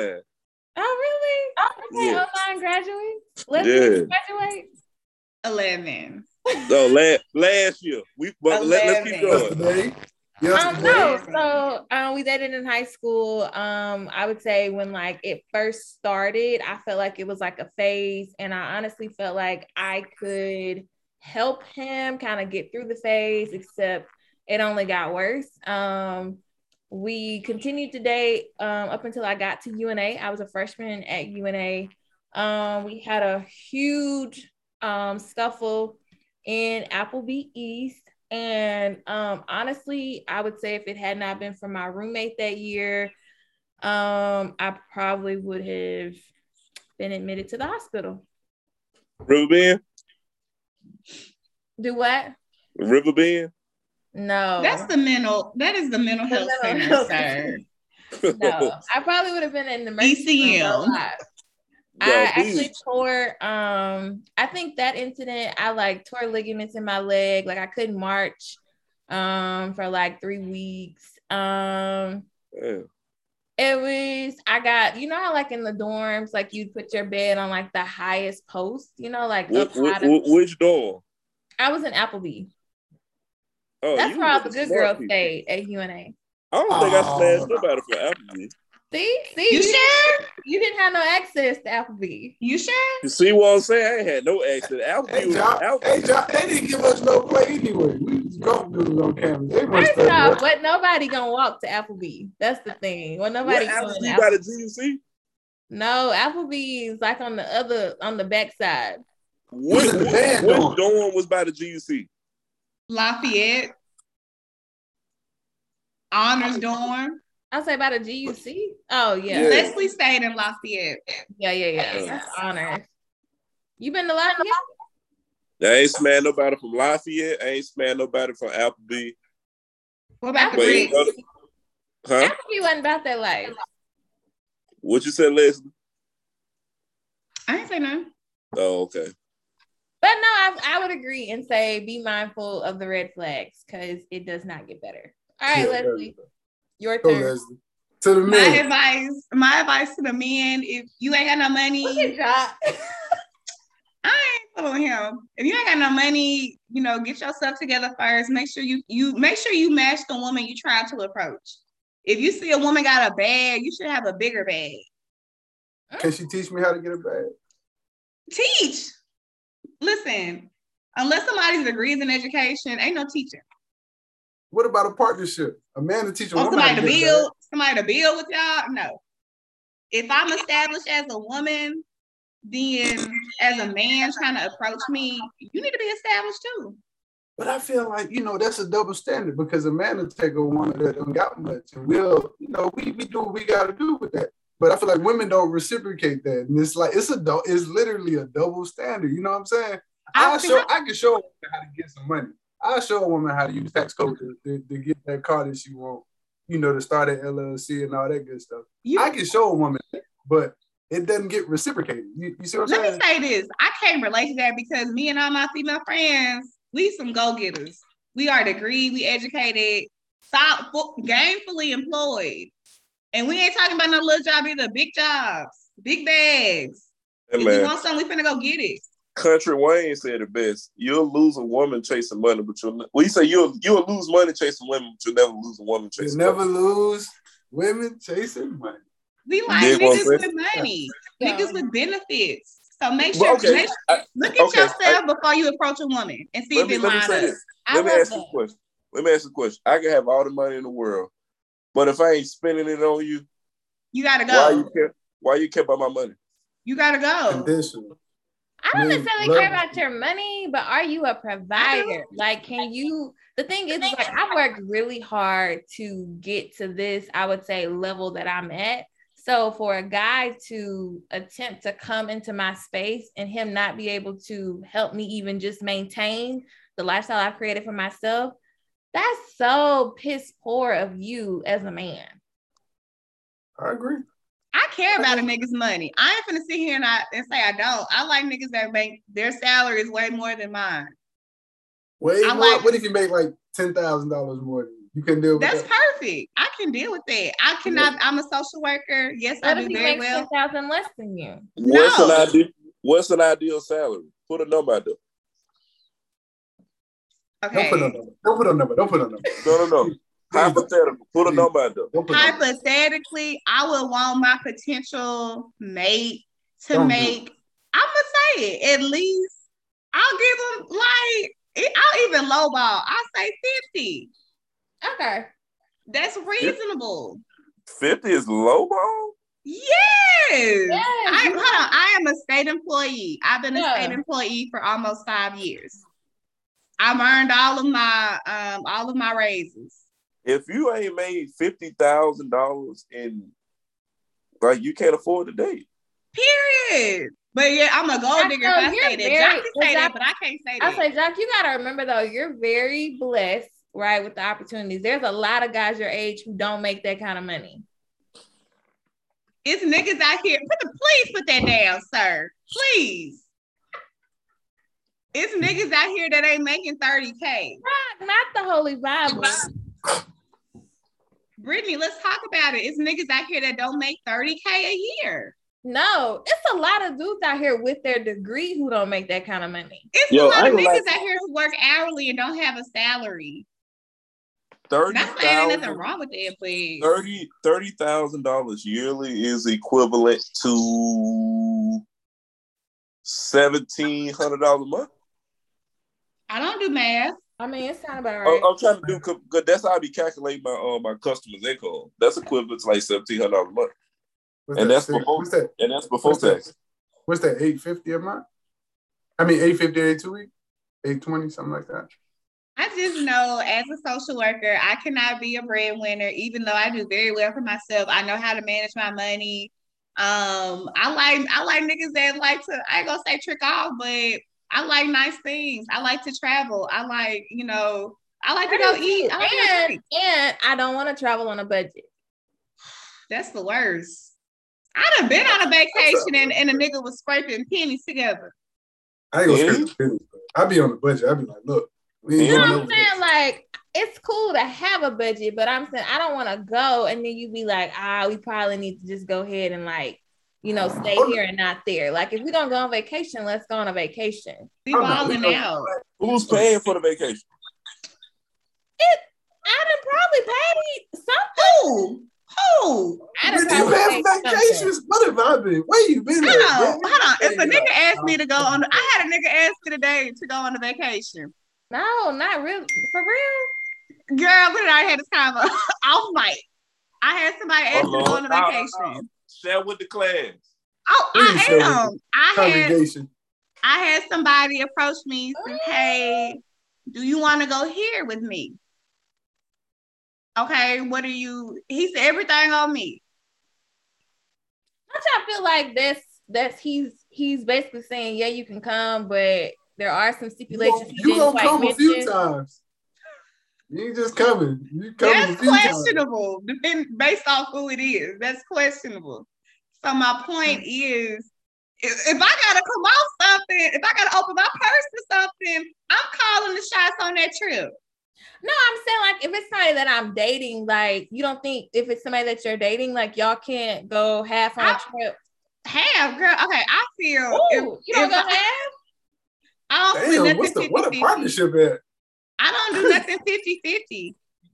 Oh, really? Oh, okay. Yeah. 09 graduate? Let's graduate. 11. No, last year. Let's keep going. So we dated in high school. I would say when like it first started, I felt like it was like a phase, and I honestly felt like I could help him kind of get through the phase, except it only got worse. We continued to date up until I got to UNA. I was a freshman at UNA. We had a huge scuffle in Appleby East. And honestly, I would say if it had not been for my roommate that year, I probably would have been admitted to the hospital. Riverbend? Do what? Riverbend? No, that is the mental health center. No, I probably would have been in the emergency room. I think that incident, I like tore ligaments in my leg. Like I couldn't march, for like 3 weeks. I got, you know how like in the dorms, like you put your bed on like the highest post, you know, like which dorm? I was in Appleby. Oh, that's where all the good girls stayed at UNA. I don't think I slashed nobody for Applebee's. See, you sure? You didn't have no access to Applebee's. You sure? You see what I'm saying? I had no access. Applebee's. They didn't give us no play anyway. We was drunk dudes on campus. First off, but nobody gonna walk to Applebee's. That's the thing. Well, nobody going to Applebee's. By the GUC? No, Applebee's like on the other, on the backside. What dorm was by the GUC? Lafayette. Honors dorm. I say by the GUC. Oh yeah. Leslie stayed in Lafayette. Yeah. That's honors. You been to Lafayette? I ain't smelled nobody from Lafayette. I ain't smelled nobody from Applebee. What about Applebee? Huh? Applebee wasn't about that life. What you said, Leslie? I ain't say nothing. Oh, okay. But no, I would agree and say be mindful of the red flags because it does not get better. All right, Leslie. Your turn. Leslie. To the men. My advice to the men, if you ain't got no money, I ain't following him. If you ain't got no money, get yourself together first. Make sure you match the woman you try to approach. If you see a woman got a bag, you should have a bigger bag. Can she teach me how to get a bag? Teach. Listen, unless somebody's degrees in education, ain't no teaching. What about a partnership? A man to teach a woman somebody to build with y'all? No. If I'm established as a woman, then as a man trying to approach me, you need to be established too. But I feel like, that's a double standard because a man will take a woman that don't got much and we'll, we do what we got to do with that. But I feel like women don't reciprocate that. And it's like, it's literally a double standard. You know what I'm saying? I can show a woman how to get some money. I'll show a woman how to use tax code to get that car that she want, to start an LLC and all that good stuff. I can show a woman, but it doesn't get reciprocated. You see what I'm saying? Let me say this. I can't relate to that because me and all my female friends, we some go-getters. We are degreed, we educated, gainfully employed. And we ain't talking about no little job either. Big jobs, big bags. Hey, if we want something, we finna go get it. Country Wayne said it best. You'll lose a woman chasing money, but you'll lose money chasing women, but you'll never lose a woman chasing money. You'll never lose women chasing money. We like niggas with money, niggas with benefits. So look at yourself before you approach a woman and see if it lines up. Let me ask you a question. I can have all the money in the world, but if I ain't spending it on you, you gotta go. Why you care about my money? You gotta go. Conditional. I don't necessarily care about your money, but are you a provider? Like, the thing is, like, I worked really hard to get to this, I would say, level that I'm at. So for a guy to attempt to come into my space and him not be able to help me even just maintain the lifestyle I've created for myself, that's so piss poor of you as a man. I agree. I care about a nigga's money. I ain't finna sit here and say I don't. I like niggas that make their salaries way more than mine. What if you make like $10,000 more than you can deal with that? That's perfect. I can deal with that. I cannot. Yeah. I'm a social worker. Yes, I do very well. What if you make $10,000 less than you? What's an ideal salary? Put a number out there. Okay. Don't put a number. No. Hypothetical. Put a number out there. Hypothetically, I would want my potential mate to make, I'm going to say it, at least I'll give them I'll even lowball. I'll say 50. Okay. That's reasonable. 50 is lowball? Yes. Hold on. I am a state employee. I've been a state employee for almost 5 years. I've earned all of my raises. If you ain't made $50,000 in, like, you can't afford to date. Period. But yeah, I'm a gold digger if I say that. Jack can say that, but I can't say that. I say, Jack, you got to remember, though, you're very blessed, right, with the opportunities. There's a lot of guys your age who don't make that kind of money. It's niggas out here. Please put that down, sir. Please. It's niggas out here that ain't making $30K. Not the Holy Bible. Brittany, let's talk about it. It's niggas out here that don't make $30K a year. No, it's a lot of dudes out here with their degree who don't make that kind of money. It's a lot of niggas out here who work hourly and don't have a salary. $30,000 yearly is equivalent to $1,700 a month. I don't do math. I mean, it's kind of about right. I'm trying to do because that's how I be calculating my customers' income. That's equivalent to like $1,700 a month, and that's before tax. What's that? $850 a month? I mean, $850 every 2 weeks, $820 something like that. I just know as a social worker, I cannot be a breadwinner, even though I do very well for myself. I know how to manage my money. I like niggas that like to, I ain't gonna say trick off, but I like nice things. I like to travel. I like, you know, I like to go eat. And I don't want to travel on a budget. That's the worst. I'd have been on a vacation and a nigga was scraping pennies together. I ain't gonna scrape pennies. I'd be on the budget. I'd be like, look. You know what I'm saying? Like, it's cool to have a budget, but I'm saying I don't want to go and then you be like, we probably need to just go ahead and like, you know, stay here and not there. Like, if we're going to go on vacation, let's go on a vacation. We balling out. Who's paying for the vacation? I'd have probably paid something. Who? What have I been? Where you been? Hold on. If a nigga asked me to go on, I had a nigga ask me today to go on a vacation. No, not really. For real? Girl, when I had this time off mic, I had somebody ask me to go on a vacation. Share with the class. I had somebody approach me and say, hey, do you want to go here with me? Okay, he said everything on me. Don't y'all feel like that's he's basically saying, yeah, you can come, but there are some stipulations. You're going to come a few times. You ain't just coming. That's questionable, based off who it is. That's questionable. So my point is, if I got to come off something, if I got to open my purse or something, I'm calling the shots on that trip. No, I'm saying, like, if it's somebody that I'm dating, like, you don't think if it's somebody that you're dating, like, y'all can't go half on a trip? Half, girl. Okay, I feel. Ooh, you don't go half? What a partnership at? I don't do nothing 50-50.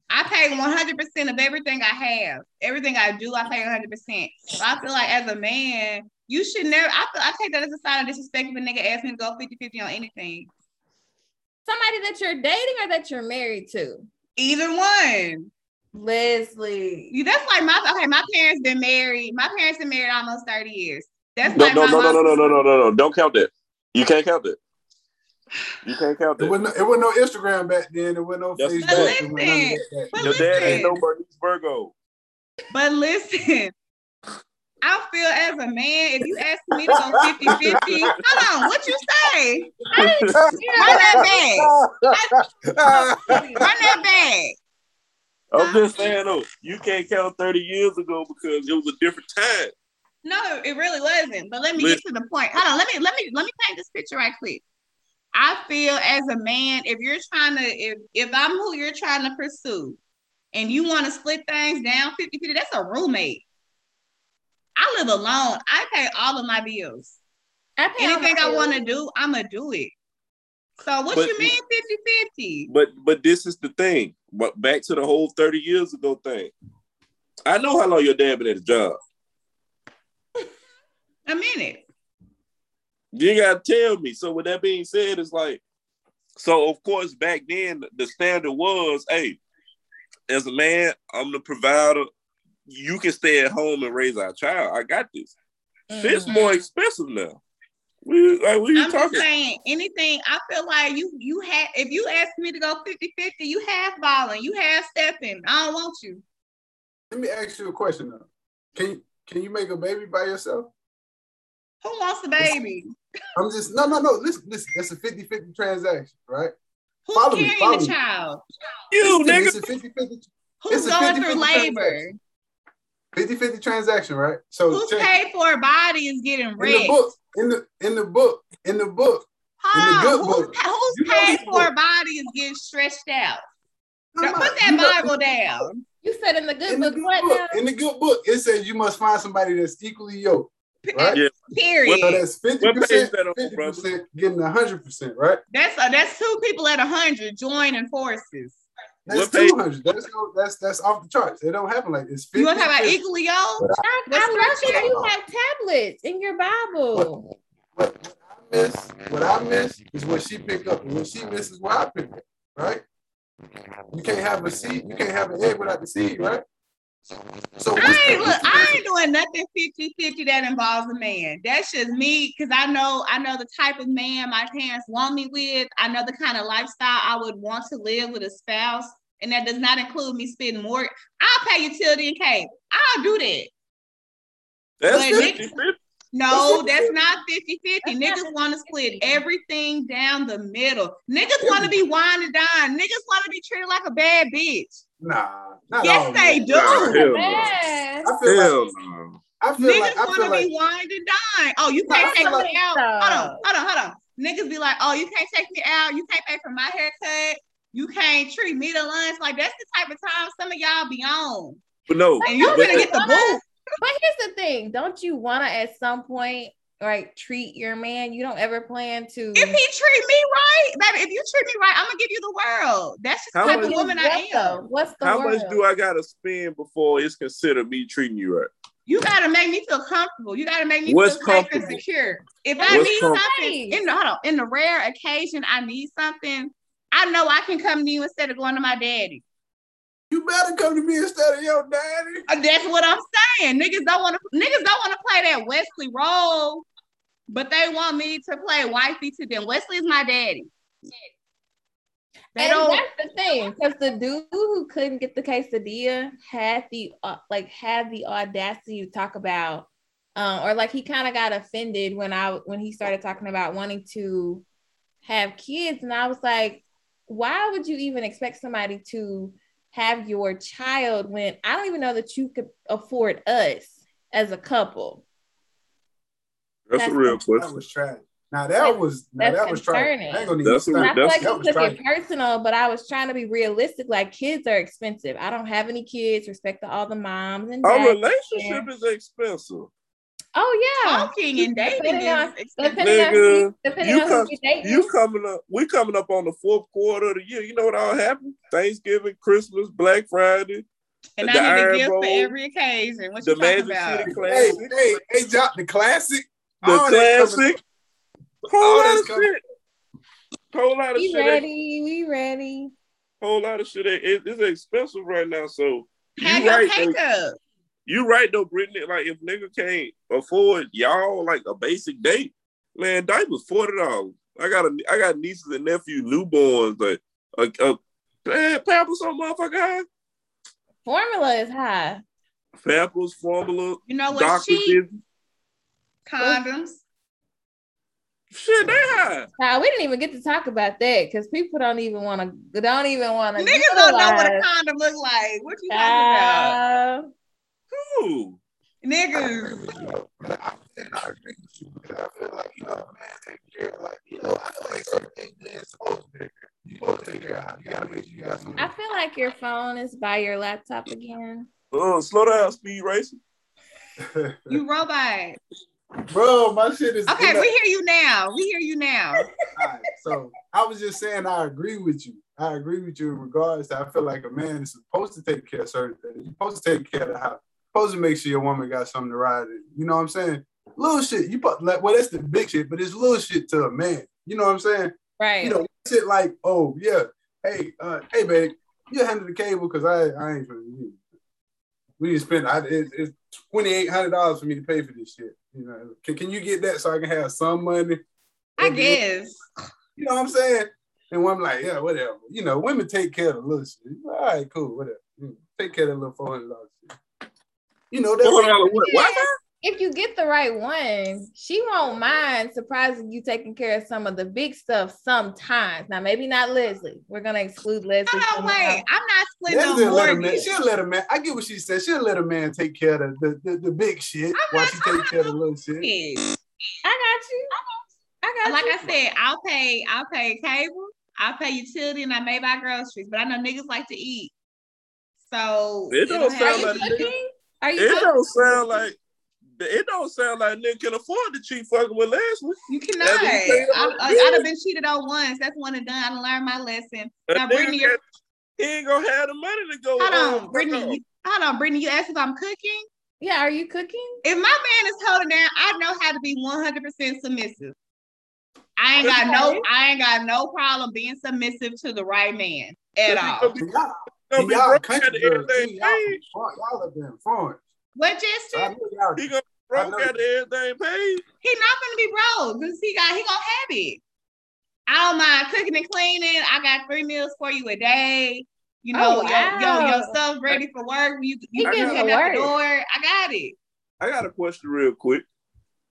I pay 100% of everything I have. Everything I do, I pay 100%. So I feel like as a man, you should never. I take that as a sign of disrespect if a nigga asks me to go 50-50 on anything. Somebody that you're dating or that you're married to? Either one. Leslie. That's like my parents been married. My parents been married almost 30 years. That's like no. Don't count that. You can't count that. You can't count that. It wasn't no Instagram back then. It wasn't no Facebook. Your dad ain't no Virgo. But listen, I feel as a man, if you ask me to go 50-50, hold on, what you say? Run that bag. I'm just saying, though, you can't count 30 years ago because it was a different time. No, it really wasn't. But let me get to the point. Hold on, let me paint this picture right quick. I feel as a man, if you're trying to, if I'm who you're trying to pursue and you want to split things down 50-50, that's a roommate. I live alone. I pay all of my bills. Anything I want to do, I'm going to do it. So what you mean 50-50? But this is the thing. But back to the whole 30 years ago thing. I know how long your dad been at the job. A minute. You gotta tell me. So with that being said, it's like, so of course back then the standard was, hey, as a man, I'm the provider. You can stay at home and raise our child. I got this. Mm-hmm. Shit's more expensive now. I'm just saying anything. I feel like you had. If you asked me to go 50-50, you half balling, you half stepping. I don't want you. Let me ask you a question though. Can you make a baby by yourself? Who wants the baby? I'm just, no. Listen, that's a 50-50 transaction, right? Who's carrying the child? You, nigga. It's a 50-50. Who's going through labor? 50-50 transaction, right? So who's paid for a body is getting rich. In the book. Who's paid for a body is getting stretched out. Now put that Bible down. You said in the good book, what now? In the good book, it says you must find somebody that's equally yoked. Right? Yeah. Period. So that's 50% getting 100%, right? That's two people at 100 joining forces. That's 200. That's off the charts. It don't happen like this. You want to talk about equally old? I love that you have tablets in your Bible. What I miss is what she picked up, and what she misses what I picked up, right? You can't have a seed. You can't have an egg without the seed, right? So I ain't doing nothing 50-50 that involves a man. That's just me, because I know the type of man my parents want me with. I know the kind of lifestyle I would want to live with a spouse, and that does not include me spending more. I'll pay utility and cable. I'll do that. That's 50-50. No, that's not 50-50. Niggas want to split everything down the middle. Niggas want to be wine and dine. Niggas want to be treated like a bad bitch. Nah, not yes, all they do. Hell yes. I feel hell like, no. I feel niggas like, I feel like, be wine and dine. Oh, you can't take me out. Hold on. Niggas be like, oh, you can't take me out. You can't pay for my haircut. You can't treat me to lunch. Like, that's the type of time some of y'all be on. But no, and you're gonna get the boo. But here's the thing. Don't you want to at some point, right, treat your man? You don't ever plan to. If he treat me right, baby, if you treat me right, I'm going to give you the world. That's just the type of woman I am. What's the world? How much do I got to spend before it's considered me treating you right? You got to make me feel comfortable. You got to make me feel safe and secure. If I need something, in the rare occasion I need something, I know I can come to you instead of going to my daddy. You better come to me instead of your daddy. That's what I'm saying. Niggas don't want to play that Wesley role, but they want me to play wifey to them. Wesley is my daddy. That's the thing, because the dude who couldn't get the quesadilla had the audacity to talk about, or like he kind of got offended when he started talking about wanting to have kids, and I was like, why would you even expect somebody to have your child when I don't even know that you could afford us as a couple? That's a real question. That was tragic. Now that was tragic. I took it personal, but I was trying to be realistic. Like, kids are expensive. I don't have any kids. Respect to all the moms and dads. Our relationship is expensive. Oh yeah, talking and dating is expensive. Nigga, you coming up. We coming up on the fourth quarter of the year. You know what all happened? Thanksgiving, Christmas, Black Friday, and I need a gift for every occasion. What you talking about? Hey, drop the classic. Whole lot of shit. It's expensive right now. So pack your cake up. You right though, Brittany. Like, if nigga can't afford y'all like a basic date, man, diapers $40. I got nieces and nephews, newborns, like Pampers on motherfucker. Formula is high. Pampers, formula. You know what's cheap? Condoms. Shit, they high. Nah, we didn't even get to talk about that because people don't even want to. Niggas don't know what a condom look like. What you talking about? Who? Niggas. I feel like, you know, man, take care of, like, you know, I like certain things that's supposed to take care. You supposed to take care of. You gotta make sure you got something. I feel like your phone is by your laptop again. Oh, slow down, speed racing. You robot. Bro, my shit is okay. We hear you now. All right, so I was just saying, I agree with you in regards to, I feel like a man is supposed to take care of certain things. You're supposed to take care of the house. You're supposed to make sure your woman got something to ride in. You know what I'm saying? Little shit. That's the big shit, but it's little shit to a man. You know what I'm saying? Right. You know, shit like, oh yeah, hey babe, you handle the cable because I ain't for you. We didn't spend. It's $2,800 for me to pay for this shit. You know, can you get that so I can have some money? I guess. You know what I'm saying? And I'm like, yeah, whatever. You know, women take care of the little shit. All right, cool, whatever. Take care of the little $400 shit. You know, that's what? If you get the right one, she won't mind surprising you taking care of some of the big stuff sometimes. Now, maybe not Leslie. We're gonna exclude Leslie. No, wait. I'm not splitting on mortgage. She'll let a man. I get what she said. She'll let a man take care of the big shit while she take care of the little shit. I got you. Like I said, I'll pay cable. I'll pay utility, and I may buy groceries. But I know niggas like to eat, so it don't sound like cooking. It don't sound like nigga can afford to cheat fucking with Leslie. You cannot. I'd have been cheated on once. That's one and done. I learned my lesson. Now, Brittany, He ain't gonna have the money to go. Hold on, Brittany. You asked if I'm cooking. Yeah, are you cooking? If my man is holding down, I know how to be 100% submissive. I ain't got no problem being submissive to the right man at all. Y'all have been fun. What, Justin? He gonna broke out everything paid. He not gonna be broke because he gonna have it. I don't mind cooking and cleaning. I got 3 meals for you a day. You know, your stuff ready for work. You can hit the door. I got it. I got a question real quick.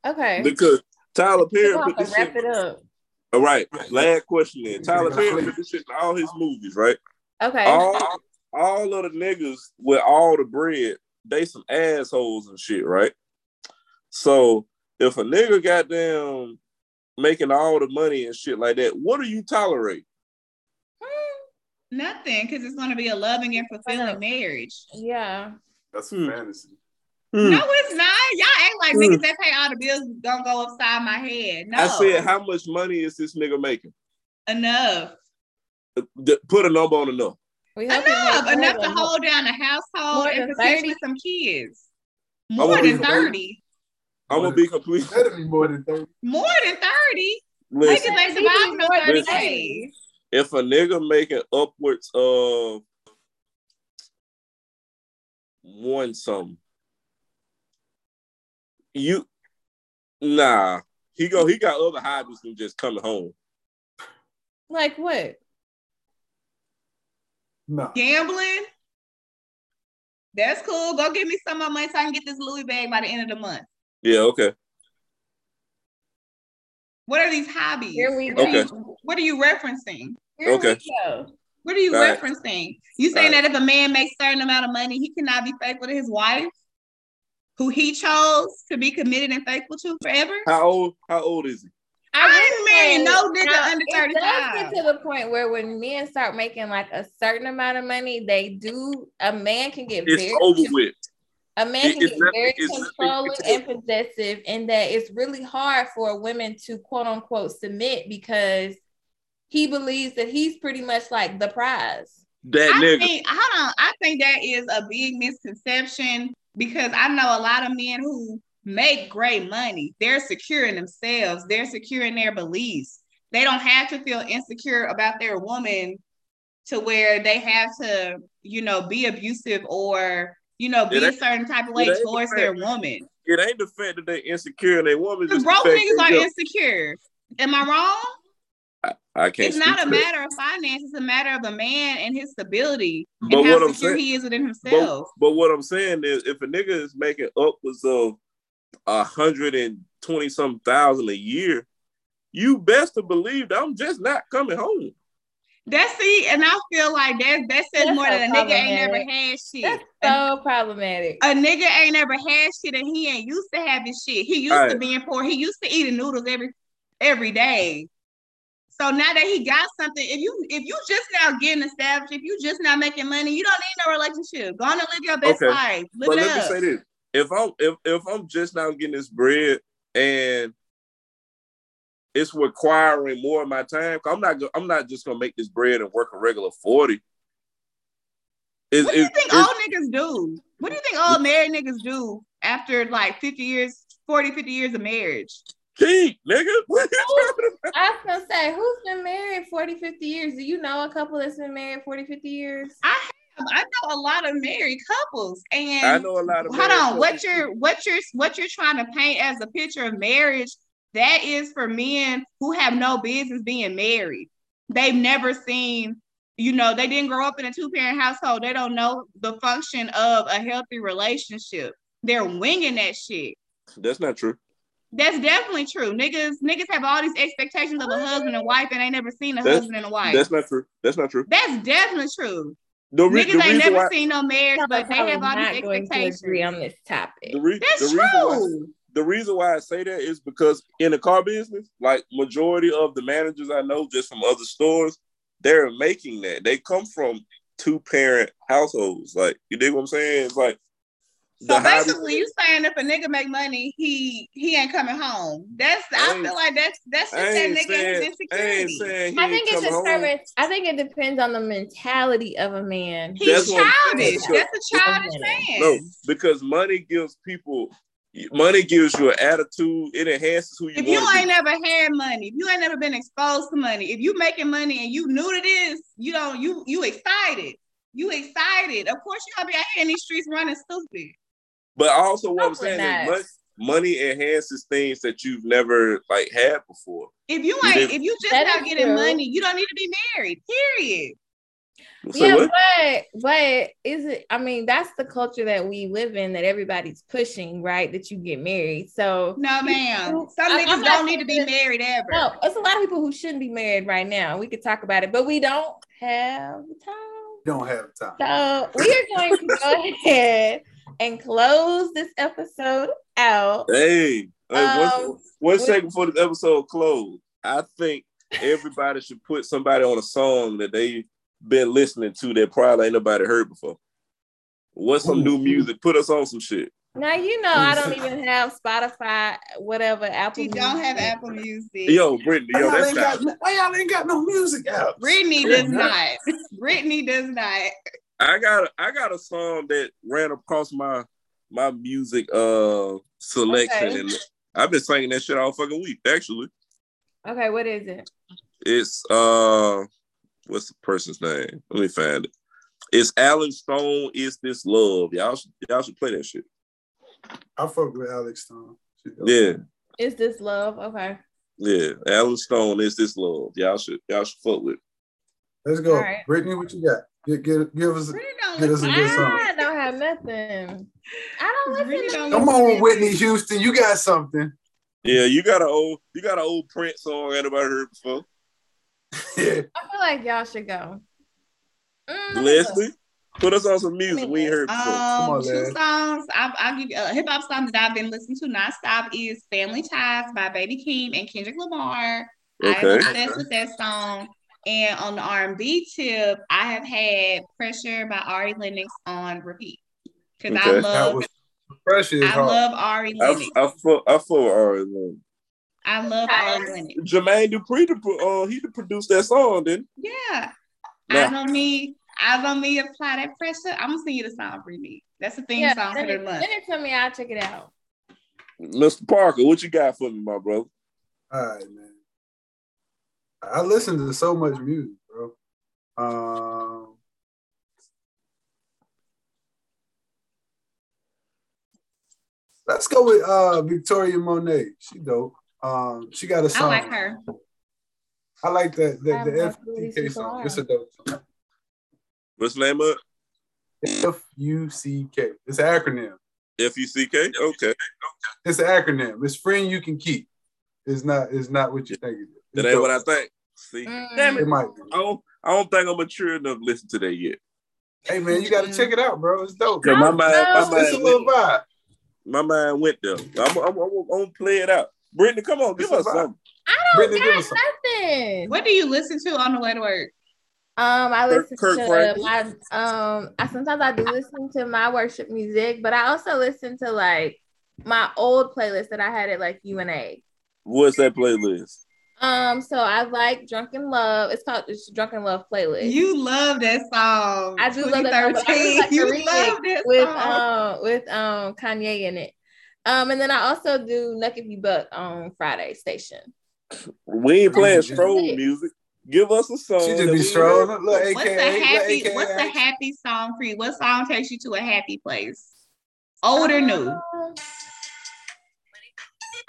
Okay. Because Tyler Perry put this shit. Wrap it up. All right. Last question then. Tyler Perry put this shit in all his movies, right? Okay. All of the niggas with all the bread, they some assholes and shit, right? So if a nigga goddamn making all the money and shit like that, what do you tolerate? Nothing, because it's going to be a loving and fulfilling marriage. Yeah. That's fantasy. No, it's not. Y'all act like niggas that pay all the bills don't go upside my head. No. I said, how much money is this nigga making? Enough. Put a number on enough. Enough to hold down a household and potentially some kids. More than 30. I'm going to be complete. More than 30. More than 30? Listen, they can survive no 30 days. If a nigga making upwards of 1 something, he got other hobbies than just coming home. Like what? No. Gambling? That's cool. Go give me some of my money so I can get this Louis bag by the end of the month. Yeah, okay. What are these hobbies? Here we go. Okay. What are you referencing? Here okay. We go. What are you all referencing? Right. You saying all that if a man makes a certain amount of money, he cannot be faithful to his wife, who he chose to be committed and faithful to forever? How old is he? I ain't married no nigga under 35. It does get to the point where when men start making like a certain amount of money, a man can get very over with. A man can get very controlling and possessive, and that it's really hard for women to quote unquote submit because he believes that he's pretty much like the prize. I think that is a big misconception because I know a lot of men who make great money. They're securing themselves. They're securing their beliefs. They don't have to feel insecure about their woman to where they have to, be abusive or be a certain type of way towards their woman. It ain't the fact that they insecure. They woman. Because broke niggas are insecure. Am I wrong? I can't. It's not a matter of finance. It's a matter of a man and his stability and how secure he is within himself. But what I'm saying is, if a nigga is making upwards of 120-something thousand a year, you best to believe that I'm just not coming home. And I feel like that says that's more so than a nigga ain't never had shit. That's so problematic. A nigga ain't never had shit, and he ain't used to having shit. He used to being poor. He used to eating noodles every day. So now that he got something, if you just now getting established, if you just now making money, you don't need no relationship. Go on and live your best life. Let me say this: if I'm just now getting this bread and it's requiring more of my time. I'm not just gonna make this bread and work a regular 40. What do you think old niggas do? What do you think old married niggas do after like 50 years of marriage? Cheat, nigga. I was gonna say, who's been married 40, 50 years? Do you know a couple that's been married 40, 50 years? I know a lot of married couples, and I know a lot of. Hold on, what you're trying to paint as a picture of marriage? That is for men who have no business being married. They've never seen, they didn't grow up in a 2-parent household. They don't know the function of a healthy relationship. They're winging that shit. That's not true. That's definitely true. Niggas have all these expectations of a husband and wife, and they never seen a husband and a wife. That's not true. That's definitely true. Niggas ain't never seen no marriage, but they have all these expectations. Agree on this topic. That's true. The reason why I say that is because in the car business, like majority of the managers I know just from other stores, they're making that. They come from 2-parent households. Like, you dig what I'm saying? It's like, So basically, you saying if a nigga make money, he ain't coming home. I feel like that's just that nigga's insecurity. I think it's just service. I think it depends on the mentality of a man. He's childish. That's a childish man. No, because money gives you an attitude. It enhances who you are. If you ain't never had money, if you ain't never been exposed to money, if you making money and you new to this, you excited. You excited. Of course, you gonna be out here in these streets running stupid. But also, what I'm saying is, money enhances things that you've never had before. If you just out getting money, you don't need to be married. Period. So yeah, but is it? I mean, that's the culture that we live in that everybody's pushing, right? That you get married. So no, ma'am. Some niggas don't need to be married ever. No, it's a lot of people who shouldn't be married right now. We could talk about it, but we don't have the time. Don't have time. So we are going to go ahead and close this episode out. One second before this episode close, I think everybody should put somebody on a song that they've been listening to that probably ain't nobody heard before. What's some new music? Put us on some shit. Now, I don't even have Spotify, whatever, Apple Music. You don't have Apple Music. Yo, Brittany, y'all ain't got no music out. Brittany does not. Brittany does not. I got a song that ran across my music selection. Okay. And I've been singing that shit all fucking week, actually. Okay, what is it? It's, what's the person's name? Let me find it. It's Allen Stone, Is This Love. Y'all should play that shit. I fuck with Alex Stone. Yeah. Is This Love? Okay. Yeah. Allen Stone, Is This Love. Y'all should fuck with it. Let's go. Right. Brittany, what you got? Give us a good song. I don't have nothing. I don't listen to Come on, Whitney Houston. You got something. Yeah, you got an old Prince song anybody heard before. Yeah. I feel like y'all should go. Leslie? Put us on some music we ain't heard before. Two songs. I'll give you a hip-hop song that I've been listening to nonstop is Family Ties by Baby Keem and Kendrick Lamar. Okay. I am obsessed with that song. And on the R&B tip, I have had Pressure by Ari Lennox on repeat. Because I love Ari Lennox. I feel Ari Lennox. I love Ari Lennox. Jermaine Dupri, he produced that song, didn't he? Yeah. Nah. I don't need to apply that pressure. I'm gonna sing you the song, Brittany. That's the theme song for the month. Send it to me, I'll check it out. Mr. Parker, what you got for me, my brother? All right, man. I listen to so much music, bro. Let's go with Victoria Monet. She dope. She got a song. I like her. I like the FUCK song. It's a dope song. What's the name of it? FUCK. It's an acronym. FUCK? Okay. It's an acronym. It's friend you can keep. It's not what you think it is. That ain't what I think. See? Damn it. I don't think I'm mature enough to listen to that yet. Hey man, you gotta check it out, bro. It's dope. My mind went there. I'm gonna play it out. Brittany, come on, give us something. I don't got nothing. What do you listen to on the way to work? I listen to my sometimes I do listen to my worship music, but I also listen to my old playlist that I had at UNA. What's that playlist? So I like Drunken Love. It's called Drunken Love playlist. You love that song. I do love that song. I like you love that with song. with Kanye in it. And then I also do Nuck If You Buck on Friday station. We ain't playing stroll music. Give us a song. She just be strolling. What's the happy song for you? What song takes you to a happy place? Old or new?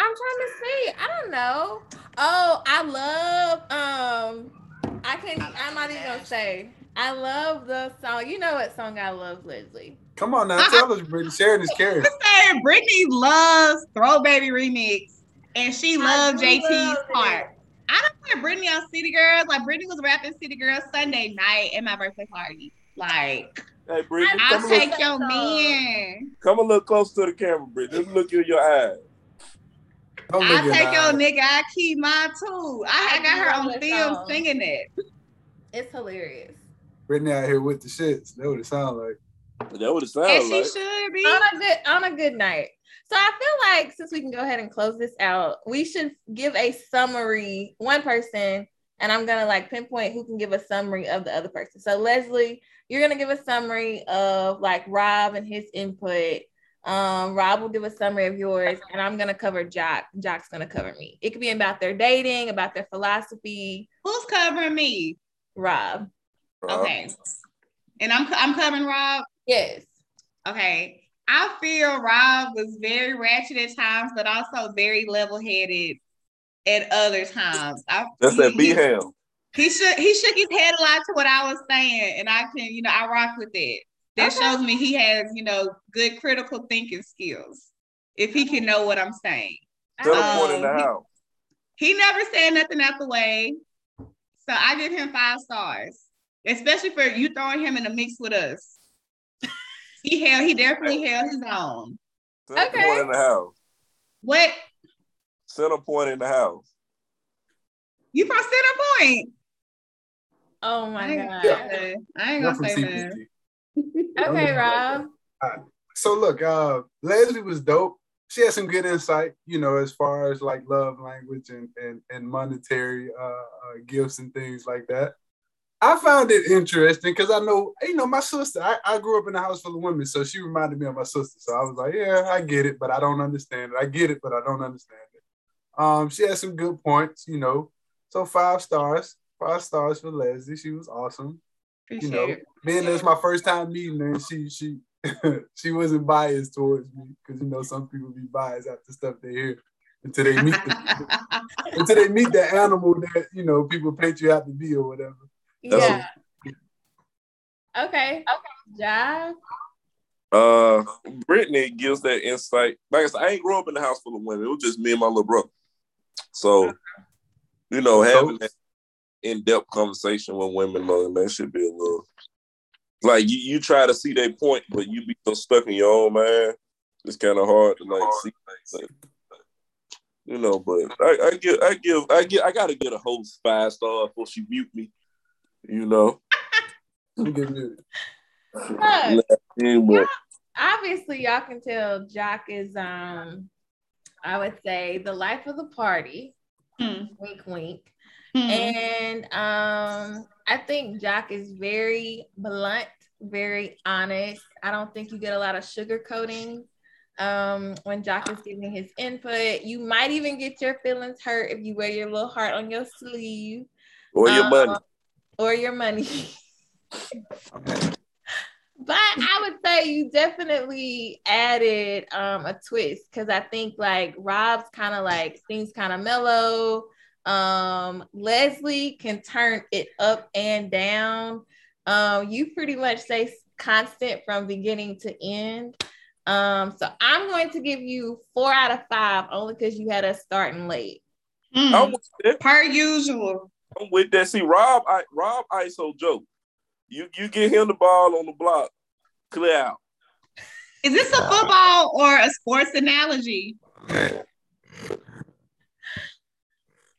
I'm trying to see. I don't know. Oh, I love. I'm not even gonna say. I love the song. You know what song I love, Leslie? Come on now, tell us, Brittany. Sharing is caring. I'm saying Brittany loves Throw Baby Remix, and she loves JT's part. I don't play Brittany on City Girls. Brittany was rapping City Girls Sunday night at my birthday party. Hey, Brittany, I'll take your man. Come a little close to the camera, Brittany. Just look in your eyes. I'll take your nigga. I keep mine too. I got her on film singing it. It's hilarious. Brittany out here with the shits. That's what it sounds like. That would sound like. And she should be on a good night. So I feel like since we can go ahead and close this out, we should give a summary. One person, and I'm gonna like pinpoint who can give a summary of the other person. So Leslie, you're gonna give a summary of like Rob and his input. Rob will give a summary of yours, and I'm gonna cover Jock. Jock's gonna cover me. It could be about their dating, about their philosophy. Who's covering me? Rob. Okay. And I'm covering Rob? Yes. Okay. I feel Rob was very ratchet at times, but also very level-headed at other times. That's that B-Ham. He shook his head a lot to what I was saying, and I can, I rock with it. That shows me he has, good critical thinking skills. If he can know what I'm saying. He never said nothing out the way. So I give him 5 stars, especially for you throwing him in a mix with us. He definitely held his own. Point in the house. What? Center point in the house. You from Center Point? Oh my God! Yeah. I ain't gonna say that. Okay, Rob. So look, Leslie was dope. She had some good insight, as far as like love language and monetary gifts and things like that. I found it interesting because I know, my sister, I grew up in a house full of women, so she reminded me of my sister. So I was like, yeah, I get it, but I don't understand it. I get it, but I don't understand it. She had some good points, So 5 stars for Leslie. She was awesome. Appreciate it. Being that it's my first time meeting her, and she she wasn't biased towards me because, some people be biased after stuff they hear. Until they meet the animal that, people paint you out to be or whatever. Yeah. Okay. Job. Brittany gives that insight. Like I said, I ain't grow up in a house full of women. It was just me and my little brother. So, having that in-depth conversation with women, that should be a little like you try to see their point, but you be so stuck in your own mind. It's kind of hard to see things. But I gotta get a host 5 stars before she mute me. Look, obviously y'all can tell Jock is I would say the life of the party. Wink wink. And I think Jock is very blunt, very honest. I don't think you get a lot of sugarcoating when Jock is giving his input. You might even get your feelings hurt if you wear your little heart on your sleeve. Or your money. Okay. But I would say you definitely added a twist, because I think like Rob's kind of like things kind of mellow. Leslie can turn it up and down. You pretty much say constant from beginning to end. So I'm going to give you 4 out of 5 only because you had us starting late. Per usual. I'm with that. See, Rob ISO Joe. You get him the ball on the block, clear out. Is this a football or a sports analogy?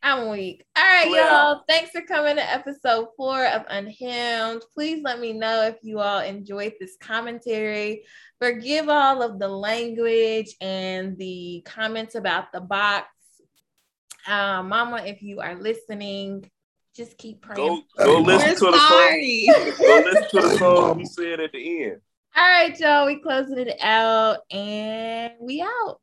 I'm weak. All right, y'all. Thanks for coming to episode 4 of Unhammed. Please let me know if you all enjoyed this commentary. Forgive all of the language and the comments about the box. Mama, if you are listening, just keep praying. Go listen to the song. Go listen to the song we said at the end. All right, y'all. We closing it out, and we out.